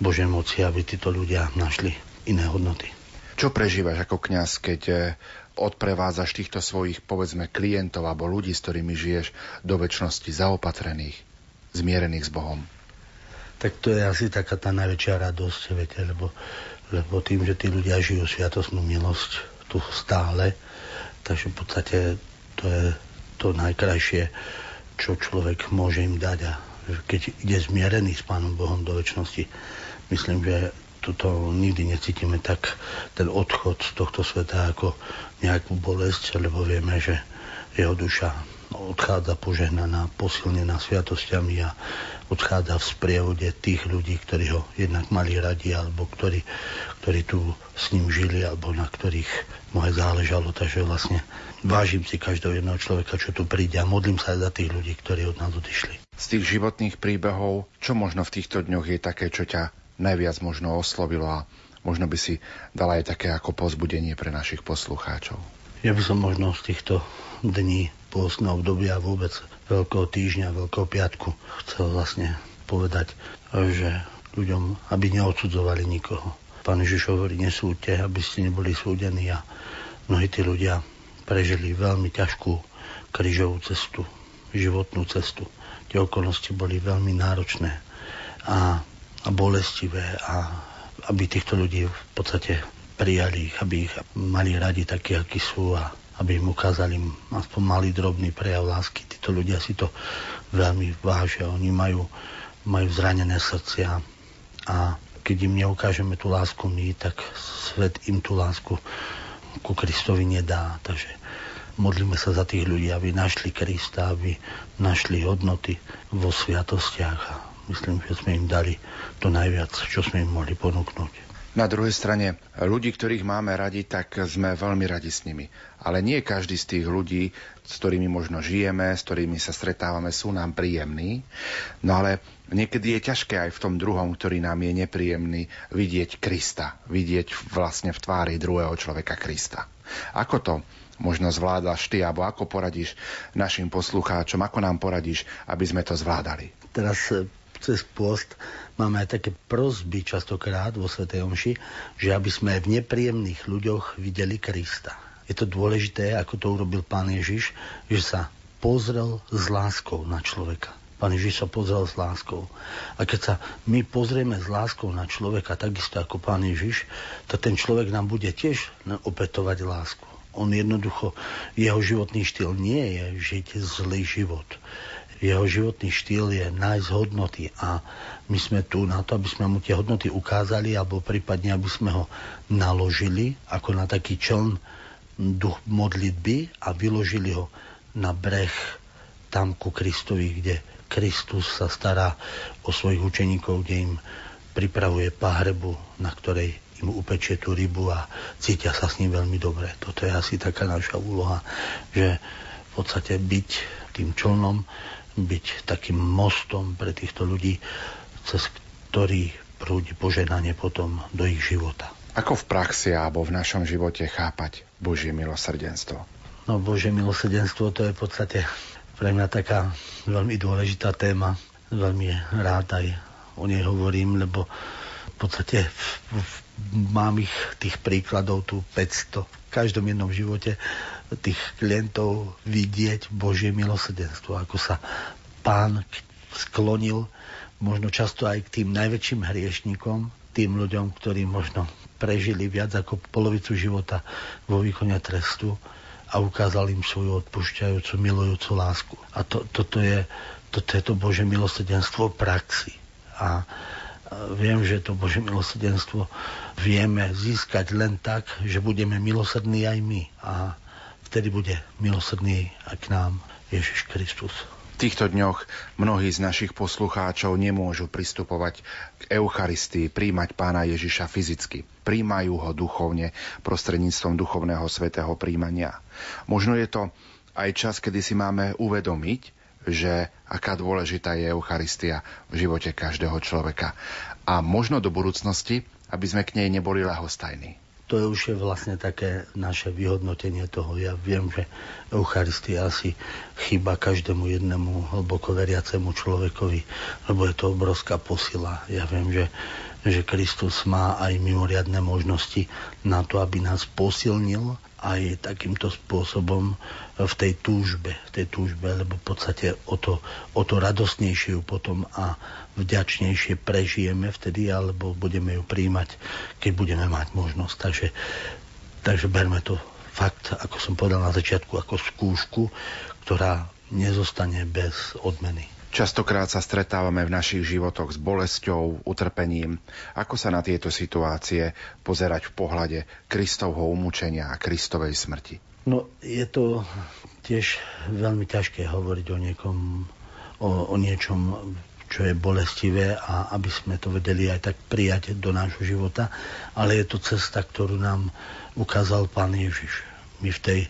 Božej moci, aby títo ľudia našli iné hodnoty. Čo prežívaš ako kňaz, keď odprevádzaš týchto svojich, povedzme, klientov alebo ľudí, s ktorými žiješ do večnosti, zaopatrených, zmierených s Bohom? Tak to je asi taká tá najväčšia radosť, viete, lebo tým, že tí ľudia žijú sviatostnú milosť tu stále, takže v podstate to je to najkrajšie, čo človek môže im dať. A keď ide zmierený s Pánom Bohom do večnosti, myslím, že toto nikdy necítime tak ten odchod z tohto sveta ako nejakú bolesť, lebo vieme, že jeho duša odchádza požehnaná, posilnená sviatosťami a odchádza v sprievode tých ľudí, ktorí ho jednak mali radi alebo ktorí tu s ním žili alebo na ktorých mnohé záležalo. Takže vlastne vážim si každého jedného človeka, čo tu príde a modlím sa aj za tých ľudí, ktorí od nás odišli. Z tých životných príbehov, čo možno v týchto dňoch je také, čo ťa najviac možno oslovilo a možno by si dala aj také ako povzbudenie pre našich poslucháčov? Ja by som možno z týchto dní pôstneho obdobia vôbec Veľkého týždňa, Veľkého piatku chcel vlastne povedať, že ľuďom, aby neodsudzovali nikoho. Pán Ježiš hovorí, nesúďte, aby ste neboli súdení a mnohí tí ľudia prežili veľmi ťažkú krížovú cestu, životnú cestu. Tie okolnosti boli veľmi náročné a bolestivé a aby týchto ľudí v podstate prijali ich, aby ich mali radi takí, akí sú a aby im ukázali aspoň malý drobný prejav lásky. Títo ľudia si to veľmi vážia, oni majú zranené srdcia a keď im neukážeme tú lásku my, tak svet im tú lásku ku Kristovi nedá. Takže modlíme sa za tých ľudí, aby našli Krista, aby našli hodnoty vo sviatostiach a myslím, že sme im dali to najviac, čo sme im mohli ponúknuť. Na druhej strane, ľudí, ktorých máme radi, tak sme veľmi radi s nimi. Ale nie každý z tých ľudí, s ktorými možno žijeme, s ktorými sa stretávame, sú nám príjemní. No ale niekedy je ťažké aj v tom druhom, ktorý nám je nepríjemný, vidieť Krista. Vidieť vlastne v tvári druhého človeka Krista. Ako to možno zvládaš ty, alebo ako poradíš našim poslucháčom, ako nám poradíš, aby sme to zvládali? Teraz cez post máme aj také prosby častokrát vo svätej omši, že aby sme v nepríjemných ľuďoch videli Krista. Je to dôležité, ako to urobil Pán Ježiš, že sa pozrel s láskou na človeka. Pán Ježiš sa pozrel s láskou. A keď sa my pozrieme s láskou na človeka, takisto ako Pán Ježiš, tak ten človek nám bude tiež opätovať lásku. On jednoducho, jeho životný štýl nie je žiť zlý život. Jeho životný štýl je nájsť hodnoty a my sme tu na to, aby sme mu tie hodnoty ukázali alebo prípadne, aby sme ho naložili ako na taký čln duch modlitby a vyložili ho na breh tam ku Kristovi, kde Kristus sa stará o svojich učeníkov, kde im pripravuje pahrebu, na ktorej im upečie tú rybu a cítia sa s ním veľmi dobre. Toto je asi taká naša úloha, že v podstate byť tým člnom, byť takým mostom pre týchto ľudí, cez ktorý prúdi požehnanie potom do ich života. Ako v praxi alebo v našom živote chápať Božie milosrdenstvo? No Božie milosrdenstvo, to je v podstate pre mňa taká veľmi dôležitá téma. Veľmi rád aj o nej hovorím, lebo v podstate mám ich tých príkladov tu 500. V každom jednom živote tých klientov vidieť Božie milosrdenstvo, ako sa Pán sklonil možno často aj k tým najväčším hriešnikom, tým ľuďom, ktorí možno prežili viac ako polovicu života vo výkone trestu a ukázal im svoju odpúšťajúcu, milujúcu lásku. A toto je to Božie milosrdenstvo v praxi. A viem, že to Božie milosrdenstvo vieme získať len tak, že budeme milosrdní aj my. A vtedy bude milosrdný aj k nám Ježiš Kristus. V týchto dňoch mnohí z našich poslucháčov nemôžu pristupovať k Eucharistii, príjmať Pána Ježiša fyzicky. Príjmajú ho duchovne prostredníctvom duchovného svätého príjmania. Možno je to aj čas, kedy si máme uvedomiť, že aká dôležitá je Eucharistia v živote každého človeka. A možno do budúcnosti, aby sme k nej neboli ľahostajní. To je už vlastne také naše vyhodnotenie toho. Ja viem, že Eucharistia asi chýba každému jednému hlboko veriacemu človekovi, lebo je to obrovská posila. Ja viem, že Kristus má aj mimoriadne možnosti na to, aby nás posilnil aj takýmto spôsobom v tej túžbe, lebo v podstate o to radosnejšie ju potom a vďačnejšie prežijeme vtedy, alebo budeme ju prijímať, keď budeme mať možnosť. Takže berme to fakt, ako som povedal na začiatku, ako skúšku, ktorá nezostane bez odmeny. Častokrát sa stretávame v našich životoch s bolesťou, utrpením. Ako sa na tieto situácie pozerať v pohľade Kristovho umúčenia a Kristovej smrti? No, je to tiež veľmi ťažké hovoriť o niečom, čo je bolestivé, a aby sme to vedeli aj tak prijať do nášho života, ale je to cesta, ktorú nám ukázal Pán Ježiš. My v tej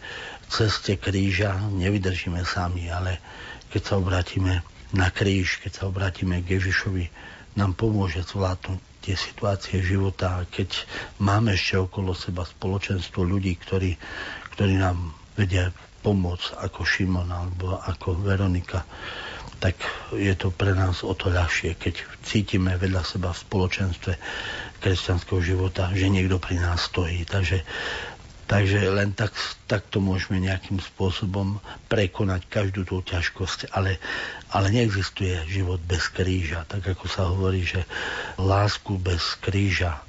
ceste kríža nevydržíme sami, ale keď sa obrátime na kríž, keď sa obrátime k Ježišovi, nám pomôže zvládnuť tie situácie života. Keď máme ešte okolo seba spoločenstvo ľudí, ktorí nám vedia pomôcť, ako Šimon alebo ako Veronika, tak je to pre nás o to ľahšie, keď cítime vedľa seba v spoločenstve kresťanského života, že niekto pri nás stojí. Takže len takto môžeme nejakým spôsobom prekonať každú tú ťažkosť, ale neexistuje život bez kríža. Tak ako sa hovorí, že lásku bez kríža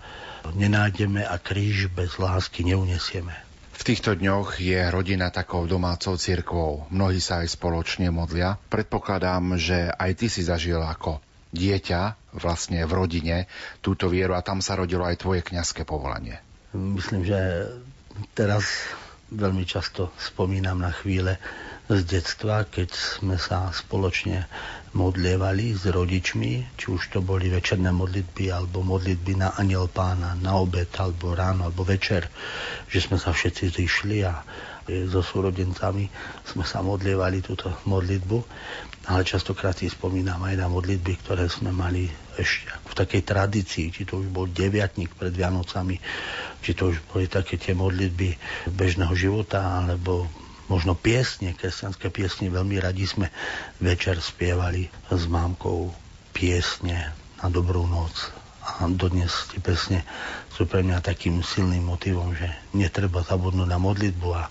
nenájdeme a kríž bez lásky neunesieme. V týchto dňoch je rodina takou domácou cirkvou. Mnohí sa aj spoločne modlia. Predpokladám, že aj ty si zažil ako dieťa vlastne v rodine túto vieru a tam sa rodilo aj tvoje kňazské povolanie. Myslím, že teraz veľmi často spomínam na chvíle z detstva, keď sme sa spoločne modlievali s rodičmi, či už to boli večerné modlitby, alebo modlitby na Anjel Pána, na obed, alebo ráno, alebo večer, že sme sa všetci zišli a so súrodencami sme sa modlievali túto modlitbu, ale častokrát si spomínam aj na modlitby, ktoré sme mali ešte v takej tradícii, či to už bol deviatník pred Vianocami, či to už boli také tie modlitby bežného života, alebo možno piesne, kresťanské piesne. Veľmi radi sme večer spievali s mámkou piesne na Dobrú noc. A dodnes tie piesne sú pre mňa takým silným motivom, že netreba zabudnúť na modlitbu a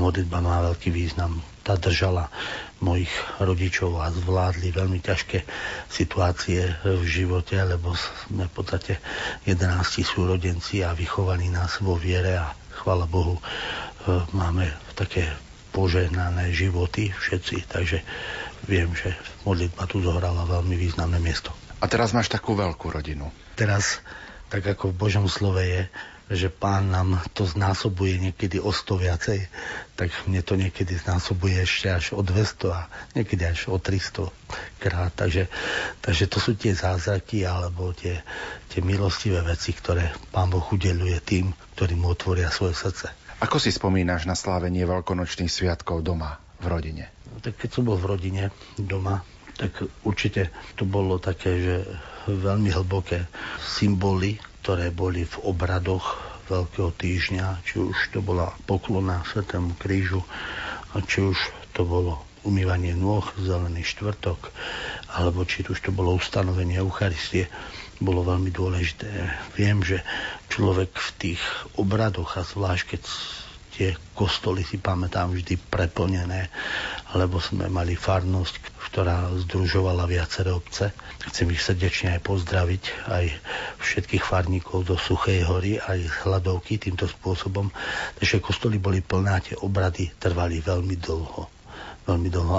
modlitba má veľký význam. Tá držala mojich rodičov a zvládli veľmi ťažké situácie v živote, lebo sme v podstate 11 súrodenci a vychovali nás vo viere a chvála Bohu, máme také požehnané životy všetci, takže viem, že modlitba tu zohrala veľmi významné miesto. A teraz máš takú veľkú rodinu. Teraz, tak ako v Božom slove je, že Pán nám to znásobuje niekedy o 100 viacej, tak mne to niekedy znásobuje ešte až o 200 a niekedy až o 300 krát. Takže to sú tie zázraky alebo tie milostivé veci, ktoré Pán Boh udeľuje tým, ktorí mu otvoria svoje srdce. Ako si spomínaš na slávenie veľkonočných sviatkov doma, v rodine? Tak keď som bol v rodine doma, tak určite to bolo také, že veľmi hlboké symboly, ktoré boli v obradoch Veľkého týždňa, či už to bola poklona Svätému krížu, či už to bolo umývanie nôh, Zelený štvrtok, alebo či už to bolo ustanovenie Eucharistie, bolo veľmi dôležité. Viem, že človek v tých obradoch, a zvlášť keď tie kostoly si pamätám vždy preplnené, lebo sme mali farnosť, ktorá združovala viaceré obce. Chcem ich srdečne aj pozdraviť, aj všetkých farníkov do Suchej hory, aj z Hladovky týmto spôsobom. Takže kostoly boli plné a tie obrady trvali veľmi dlho,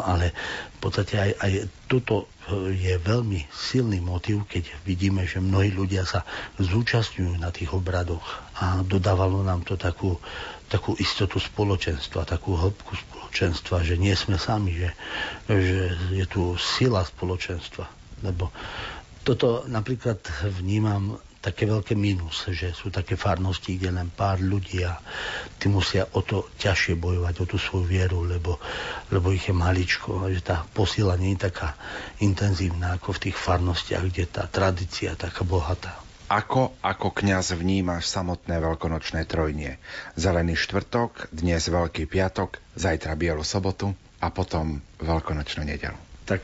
ale v podstate aj toto je veľmi silný motiv, keď vidíme, že mnohí ľudia sa zúčastňujú na tých obradoch a dodávalo nám to takú takú istotu spoločenstva, takú hĺbku spoločenstva, že nie sme sami, že je tu sila spoločenstva. Lebo toto napríklad vnímam také veľké mínus, že sú také farnosti, kde len pár ľudí a tí musia o to ťažšie bojovať, o tú svoju vieru, lebo ich je maličko, že tá posila nie je taká intenzívna ako v tých farnostiach, kde tá tradícia taká bohatá. Ako kňaz vnímaš samotné veľkonočné trojdnie? Zelený štvrtok, dnes Veľký piatok, zajtra Bielu sobotu a potom veľkonočnú nedeľu. Tak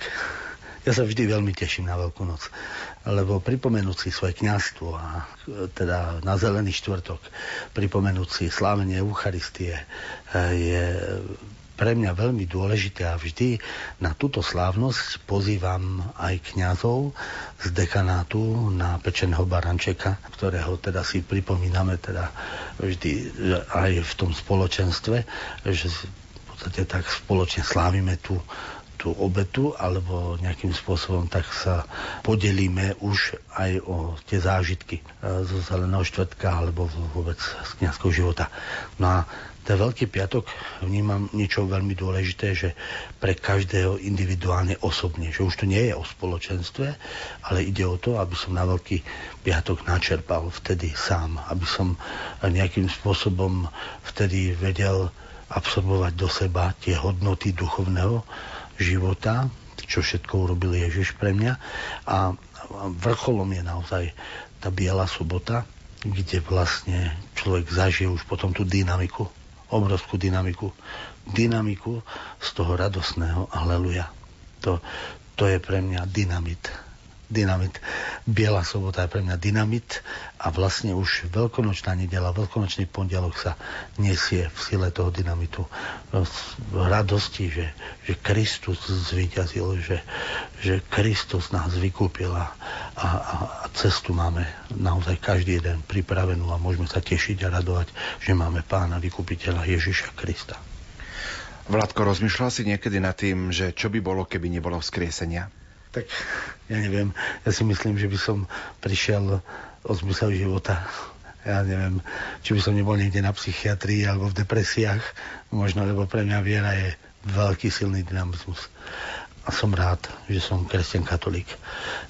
ja sa vždy veľmi teším na Veľkú noc, lebo pripomenúť si svoje kňazstvo a teda na Zelený štvrtok pripomenúť si slávenie Eucharistie je pre mňa veľmi dôležité a vždy na túto slávnosť pozývam aj kňazov z dekanátu na pečeného barančeka, ktorého teda si pripomíname teda vždy aj v tom spoločenstve, že v podstate tak spoločne slávime tú obetu, alebo nejakým spôsobom tak sa podelíme už aj o tie zážitky zo Zeleného štvrtka alebo vôbec z kňazského života. No a ten Veľký piatok vnímam niečo veľmi dôležité, že pre každého individuálne osobne, že už to nie je o spoločenstve, ale ide o to, aby som na Veľký piatok načerpal vtedy sám, aby som nejakým spôsobom vtedy vedel absorbovať do seba tie hodnoty duchovného života, čo všetko urobil Ježiš pre mňa. A vrcholom je naozaj tá Biela sobota, kde vlastne človek zažije už potom tú dynamiku, obrovskú dynamiku z toho radosného aleluja. To je pre mňa dynamit. Biela sobota je pre mňa dynamit a vlastne už veľkonočná nedeľa, veľkonočný pondelok sa nesie v sile toho dynamitu. V radosti, že Kristus zvíťazil, že Kristus nás vykúpil a cestu máme naozaj každý jeden pripravenú a môžeme sa tešiť a radovať, že máme Pána Vykupiteľa Ježiša Krista. Vládko, rozmýšľal si niekedy nad tým, že čo by bolo, keby nebolo vzkriesenia? Tak ja neviem, ja si myslím, že by som prišiel o zmysel života. Ja neviem, či by som nebol niekde na psychiatrii alebo v depresiách. Možno, lebo pre mňa viera je veľký silný dynamizmus. A som rád, že som kresťan katolík.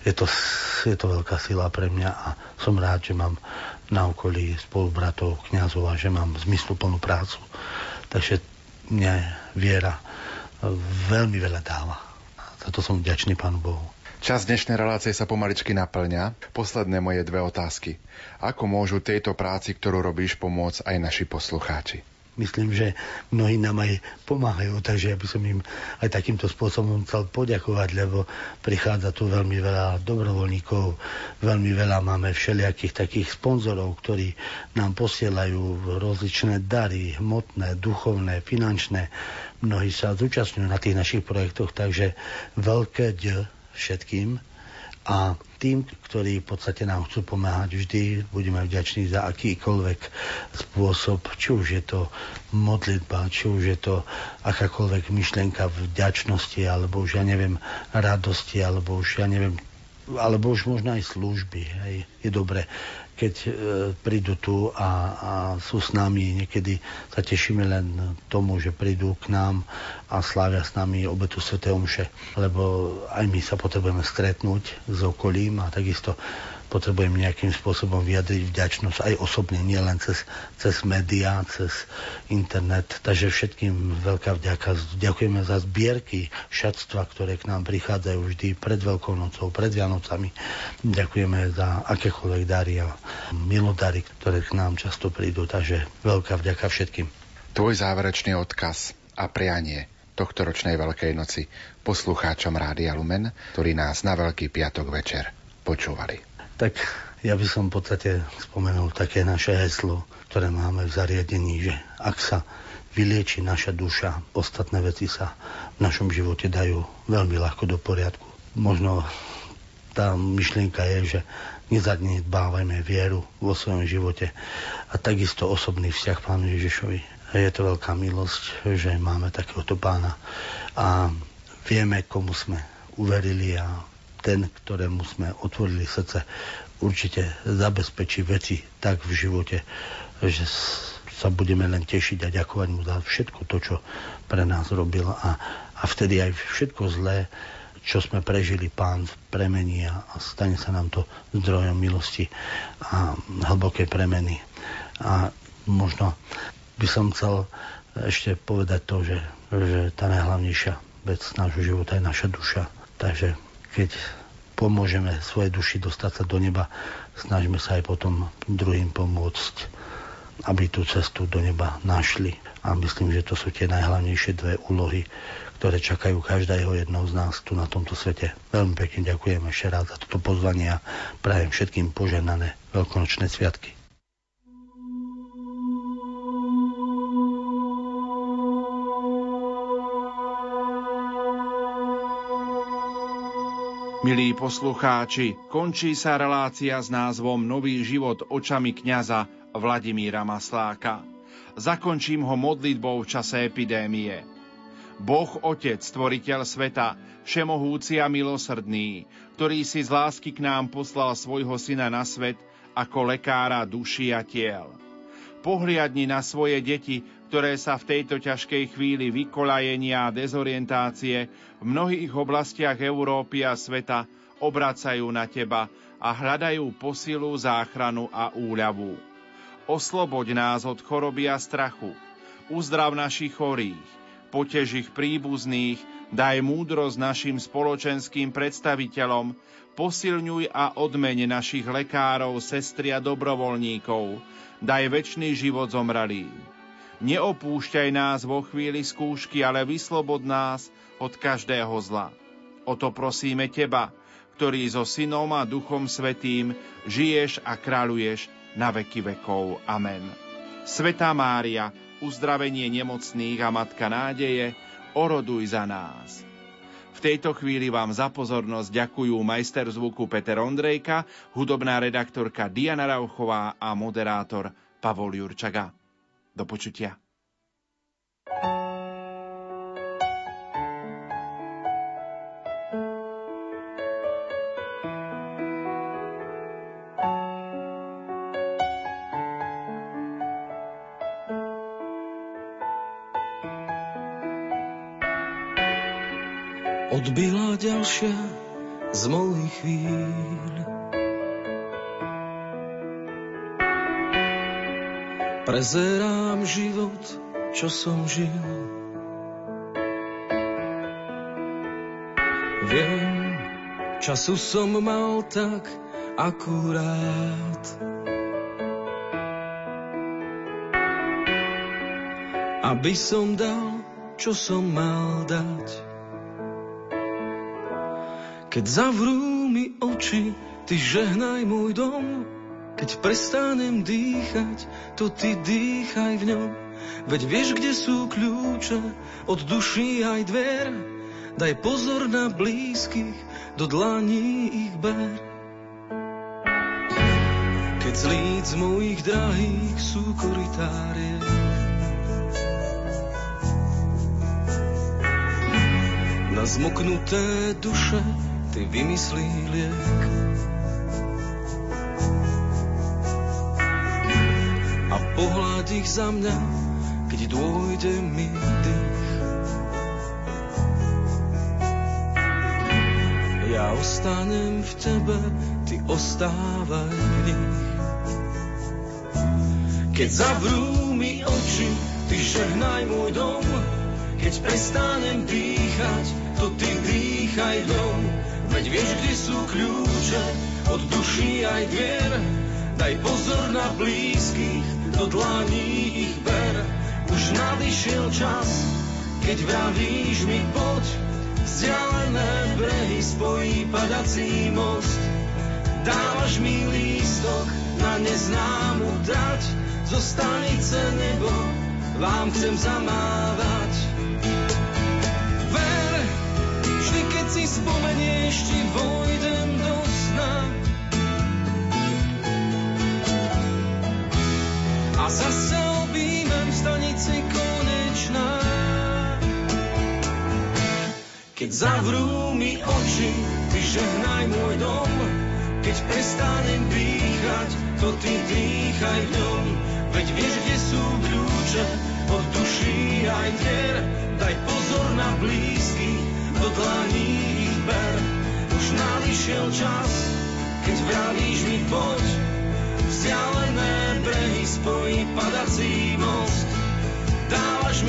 Je to veľká sila pre mňa a som rád, že mám na okolí spolubratov, kňazov a že mám zmysluplnú prácu. Takže mne viera veľmi veľa dáva. Za to som vďačný Pánu Bohu. Čas dnešnej relácie sa pomaličky naplňa. Posledné moje dve otázky. Ako môžu tejto práci, ktorú robíš, pomôcť aj naši poslucháči? Myslím, že mnohí nám aj pomáhajú, takže ja by som im aj takýmto spôsobom chcel poďakovať, lebo prichádza tu veľmi veľa dobrovoľníkov, veľmi veľa máme všelijakých takých sponzorov, ktorí nám posielajú rozličné dary, hmotné, duchovné, finančné. Mnohí sa zúčastňujú na tých našich projektoch, takže veľké všetkým. A tým, ktorí v podstate nám chcú pomáhať, vždy budeme vďační za akýkoľvek spôsob, či už je to modlitba, či už je to akákoľvek myšlienka vďačnosti, alebo už ja neviem, radosti, alebo už ja neviem, alebo už možno aj služby. Hej. Je dobré, keď prídu tu a sú s nami, niekedy sa tešíme len tomu, že prídu k nám a slávia s nami obetu Sv. Omše, lebo aj my sa potrebujeme stretnúť s okolím a takisto potrebujeme nejakým spôsobom vyjadriť vďačnosť aj osobne, nielen cez médiá, cez internet. Takže všetkým veľká vďaka. Ďakujeme za zbierky šatstva, ktoré k nám prichádzajú vždy pred Veľkou nocou, pred Vianocami. Ďakujeme za akékoľvek dary a milodary, ktoré k nám často prídu. Takže veľká vďaka všetkým. Tvoj záverečný odkaz a prianie tohto ročnej Veľkej noci poslucháčom Rádia Lumen, ktorí nás na Veľký piatok večer počúvali. Tak ja by som v podstate spomenul také naše heslo, ktoré máme v zariadení, že ak sa vylieči naša duša, ostatné veci sa v našom živote dajú veľmi ľahko do poriadku. Možno tá myšlienka je, že nezanedbávajme vieru vo svojom živote a takisto osobný vzťah Pánu Ježišovi. Je to veľká milosť, že máme takéhoto Pána a vieme, komu sme uverili a ten, ktorému sme otvorili srdce, určite zabezpečí veci tak v živote, že sa budeme len tešiť a ďakovať mu za všetko to, čo pre nás robil a vtedy aj všetko zlé, čo sme prežili, Pán premení a stane sa nám to zdrojom milosti a hlbokej premeny. A možno by som chcel ešte povedať to, že tá najhlavnejšia vec nášho života je naša duša. Takže keď pomôžeme svojej duši dostať sa do neba, snažíme sa aj potom druhým pomôcť, aby tú cestu do neba našli. A myslím, že to sú tie najhlavnejšie dve úlohy, ktoré čakajú každého jedného z nás tu na tomto svete. Veľmi pekne ďakujem ešte raz za toto pozvanie a prajem všetkým požehnané veľkonočné sviatky. Milí poslucháči, končí sa relácia s názvom Nový život očami kňaza Vladimíra Masláka. Zakončím ho modlitbou v čase epidémie. Boh Otec, Stvoriteľ sveta, všemohúci a milosrdný, ktorý si z lásky k nám poslal svojho syna na svet ako lekára duši a tiel. Pohliadni na svoje deti, ktoré sa v tejto ťažkej chvíli vykolajenia a dezorientácie v mnohých oblastiach Európy a sveta obracajú na teba a hľadajú posilu, záchranu a úľavu. Osloboď nás od choroby a strachu. Uzdrav našich chorých, potež ich príbuzných, daj múdrosť našim spoločenským predstaviteľom, posilňuj a odmeň našich lekárov, sestry a dobrovoľníkov, daj večný život zomralým. Neopúšťaj nás vo chvíli skúšky, ale vyslobod nás od každého zla. O to prosíme teba, ktorý so Synom a Duchom Svätým žiješ a kráľuješ na veky vekov. Amen. Svätá Mária, uzdravenie nemocných a matka nádeje, oroduj za nás. V tejto chvíli vám za pozornosť ďakujú majster zvuku Peter Ondrejka, hudobná redaktorka Diana Rauchová a moderátor Pavol Jurčaga. Do počutia. Odbyla ďalšia z molných chvíľ. Prezerám život, čo som žil. Viem, času som mal tak akurát. Aby som dal, čo som mal dať. Keď zavrú mi oči, ty žehnaj môj dom. Keď prestanem dýchať, to ty dýchaj v ňom. Veď vieš, kde sú kľúče od duší aj dver. Daj pozor na blízkych, do dlaní ich ber. Keď z líc mojich drahých sú koritárie, na zmoknuté duše ty vymyslí liek. A pohľad ich za mňa, keď dôjde mi dých. Ja ostanem v tebe, ty ostávaj v nich. Keď zavrú mi oči, ty žehnaj môj dom. Keď prestanem dýchať, to ty dýchaj dom. Veď vieš, kde sú kľúče od duší aj dvier. Daj pozor na blízkych, do dlaní ich ber. Už nadišiel čas, keď vravíš mi poď. Vzdialené brehy spojí padací most. Dávaš mi lístok na neznámu trať. Zo stanice nebo vám chcem zamávať. Ver, vždy keď si spomenieš, ti vojdem do sna. A zase objímem v stanici konečná. Keď zavrú mi oči, ty žehnaj môj dom. Keď prestanem dýchať, to ty dýchaj v ňom. Veď vieš, kde sú kľúče od duší aj dier. Daj pozor na blízkych, do dlaní ich ber. Už nadišiel čas, keď vravíš mi poď. Vzdialené brehy spojí padací most. Dávaš mi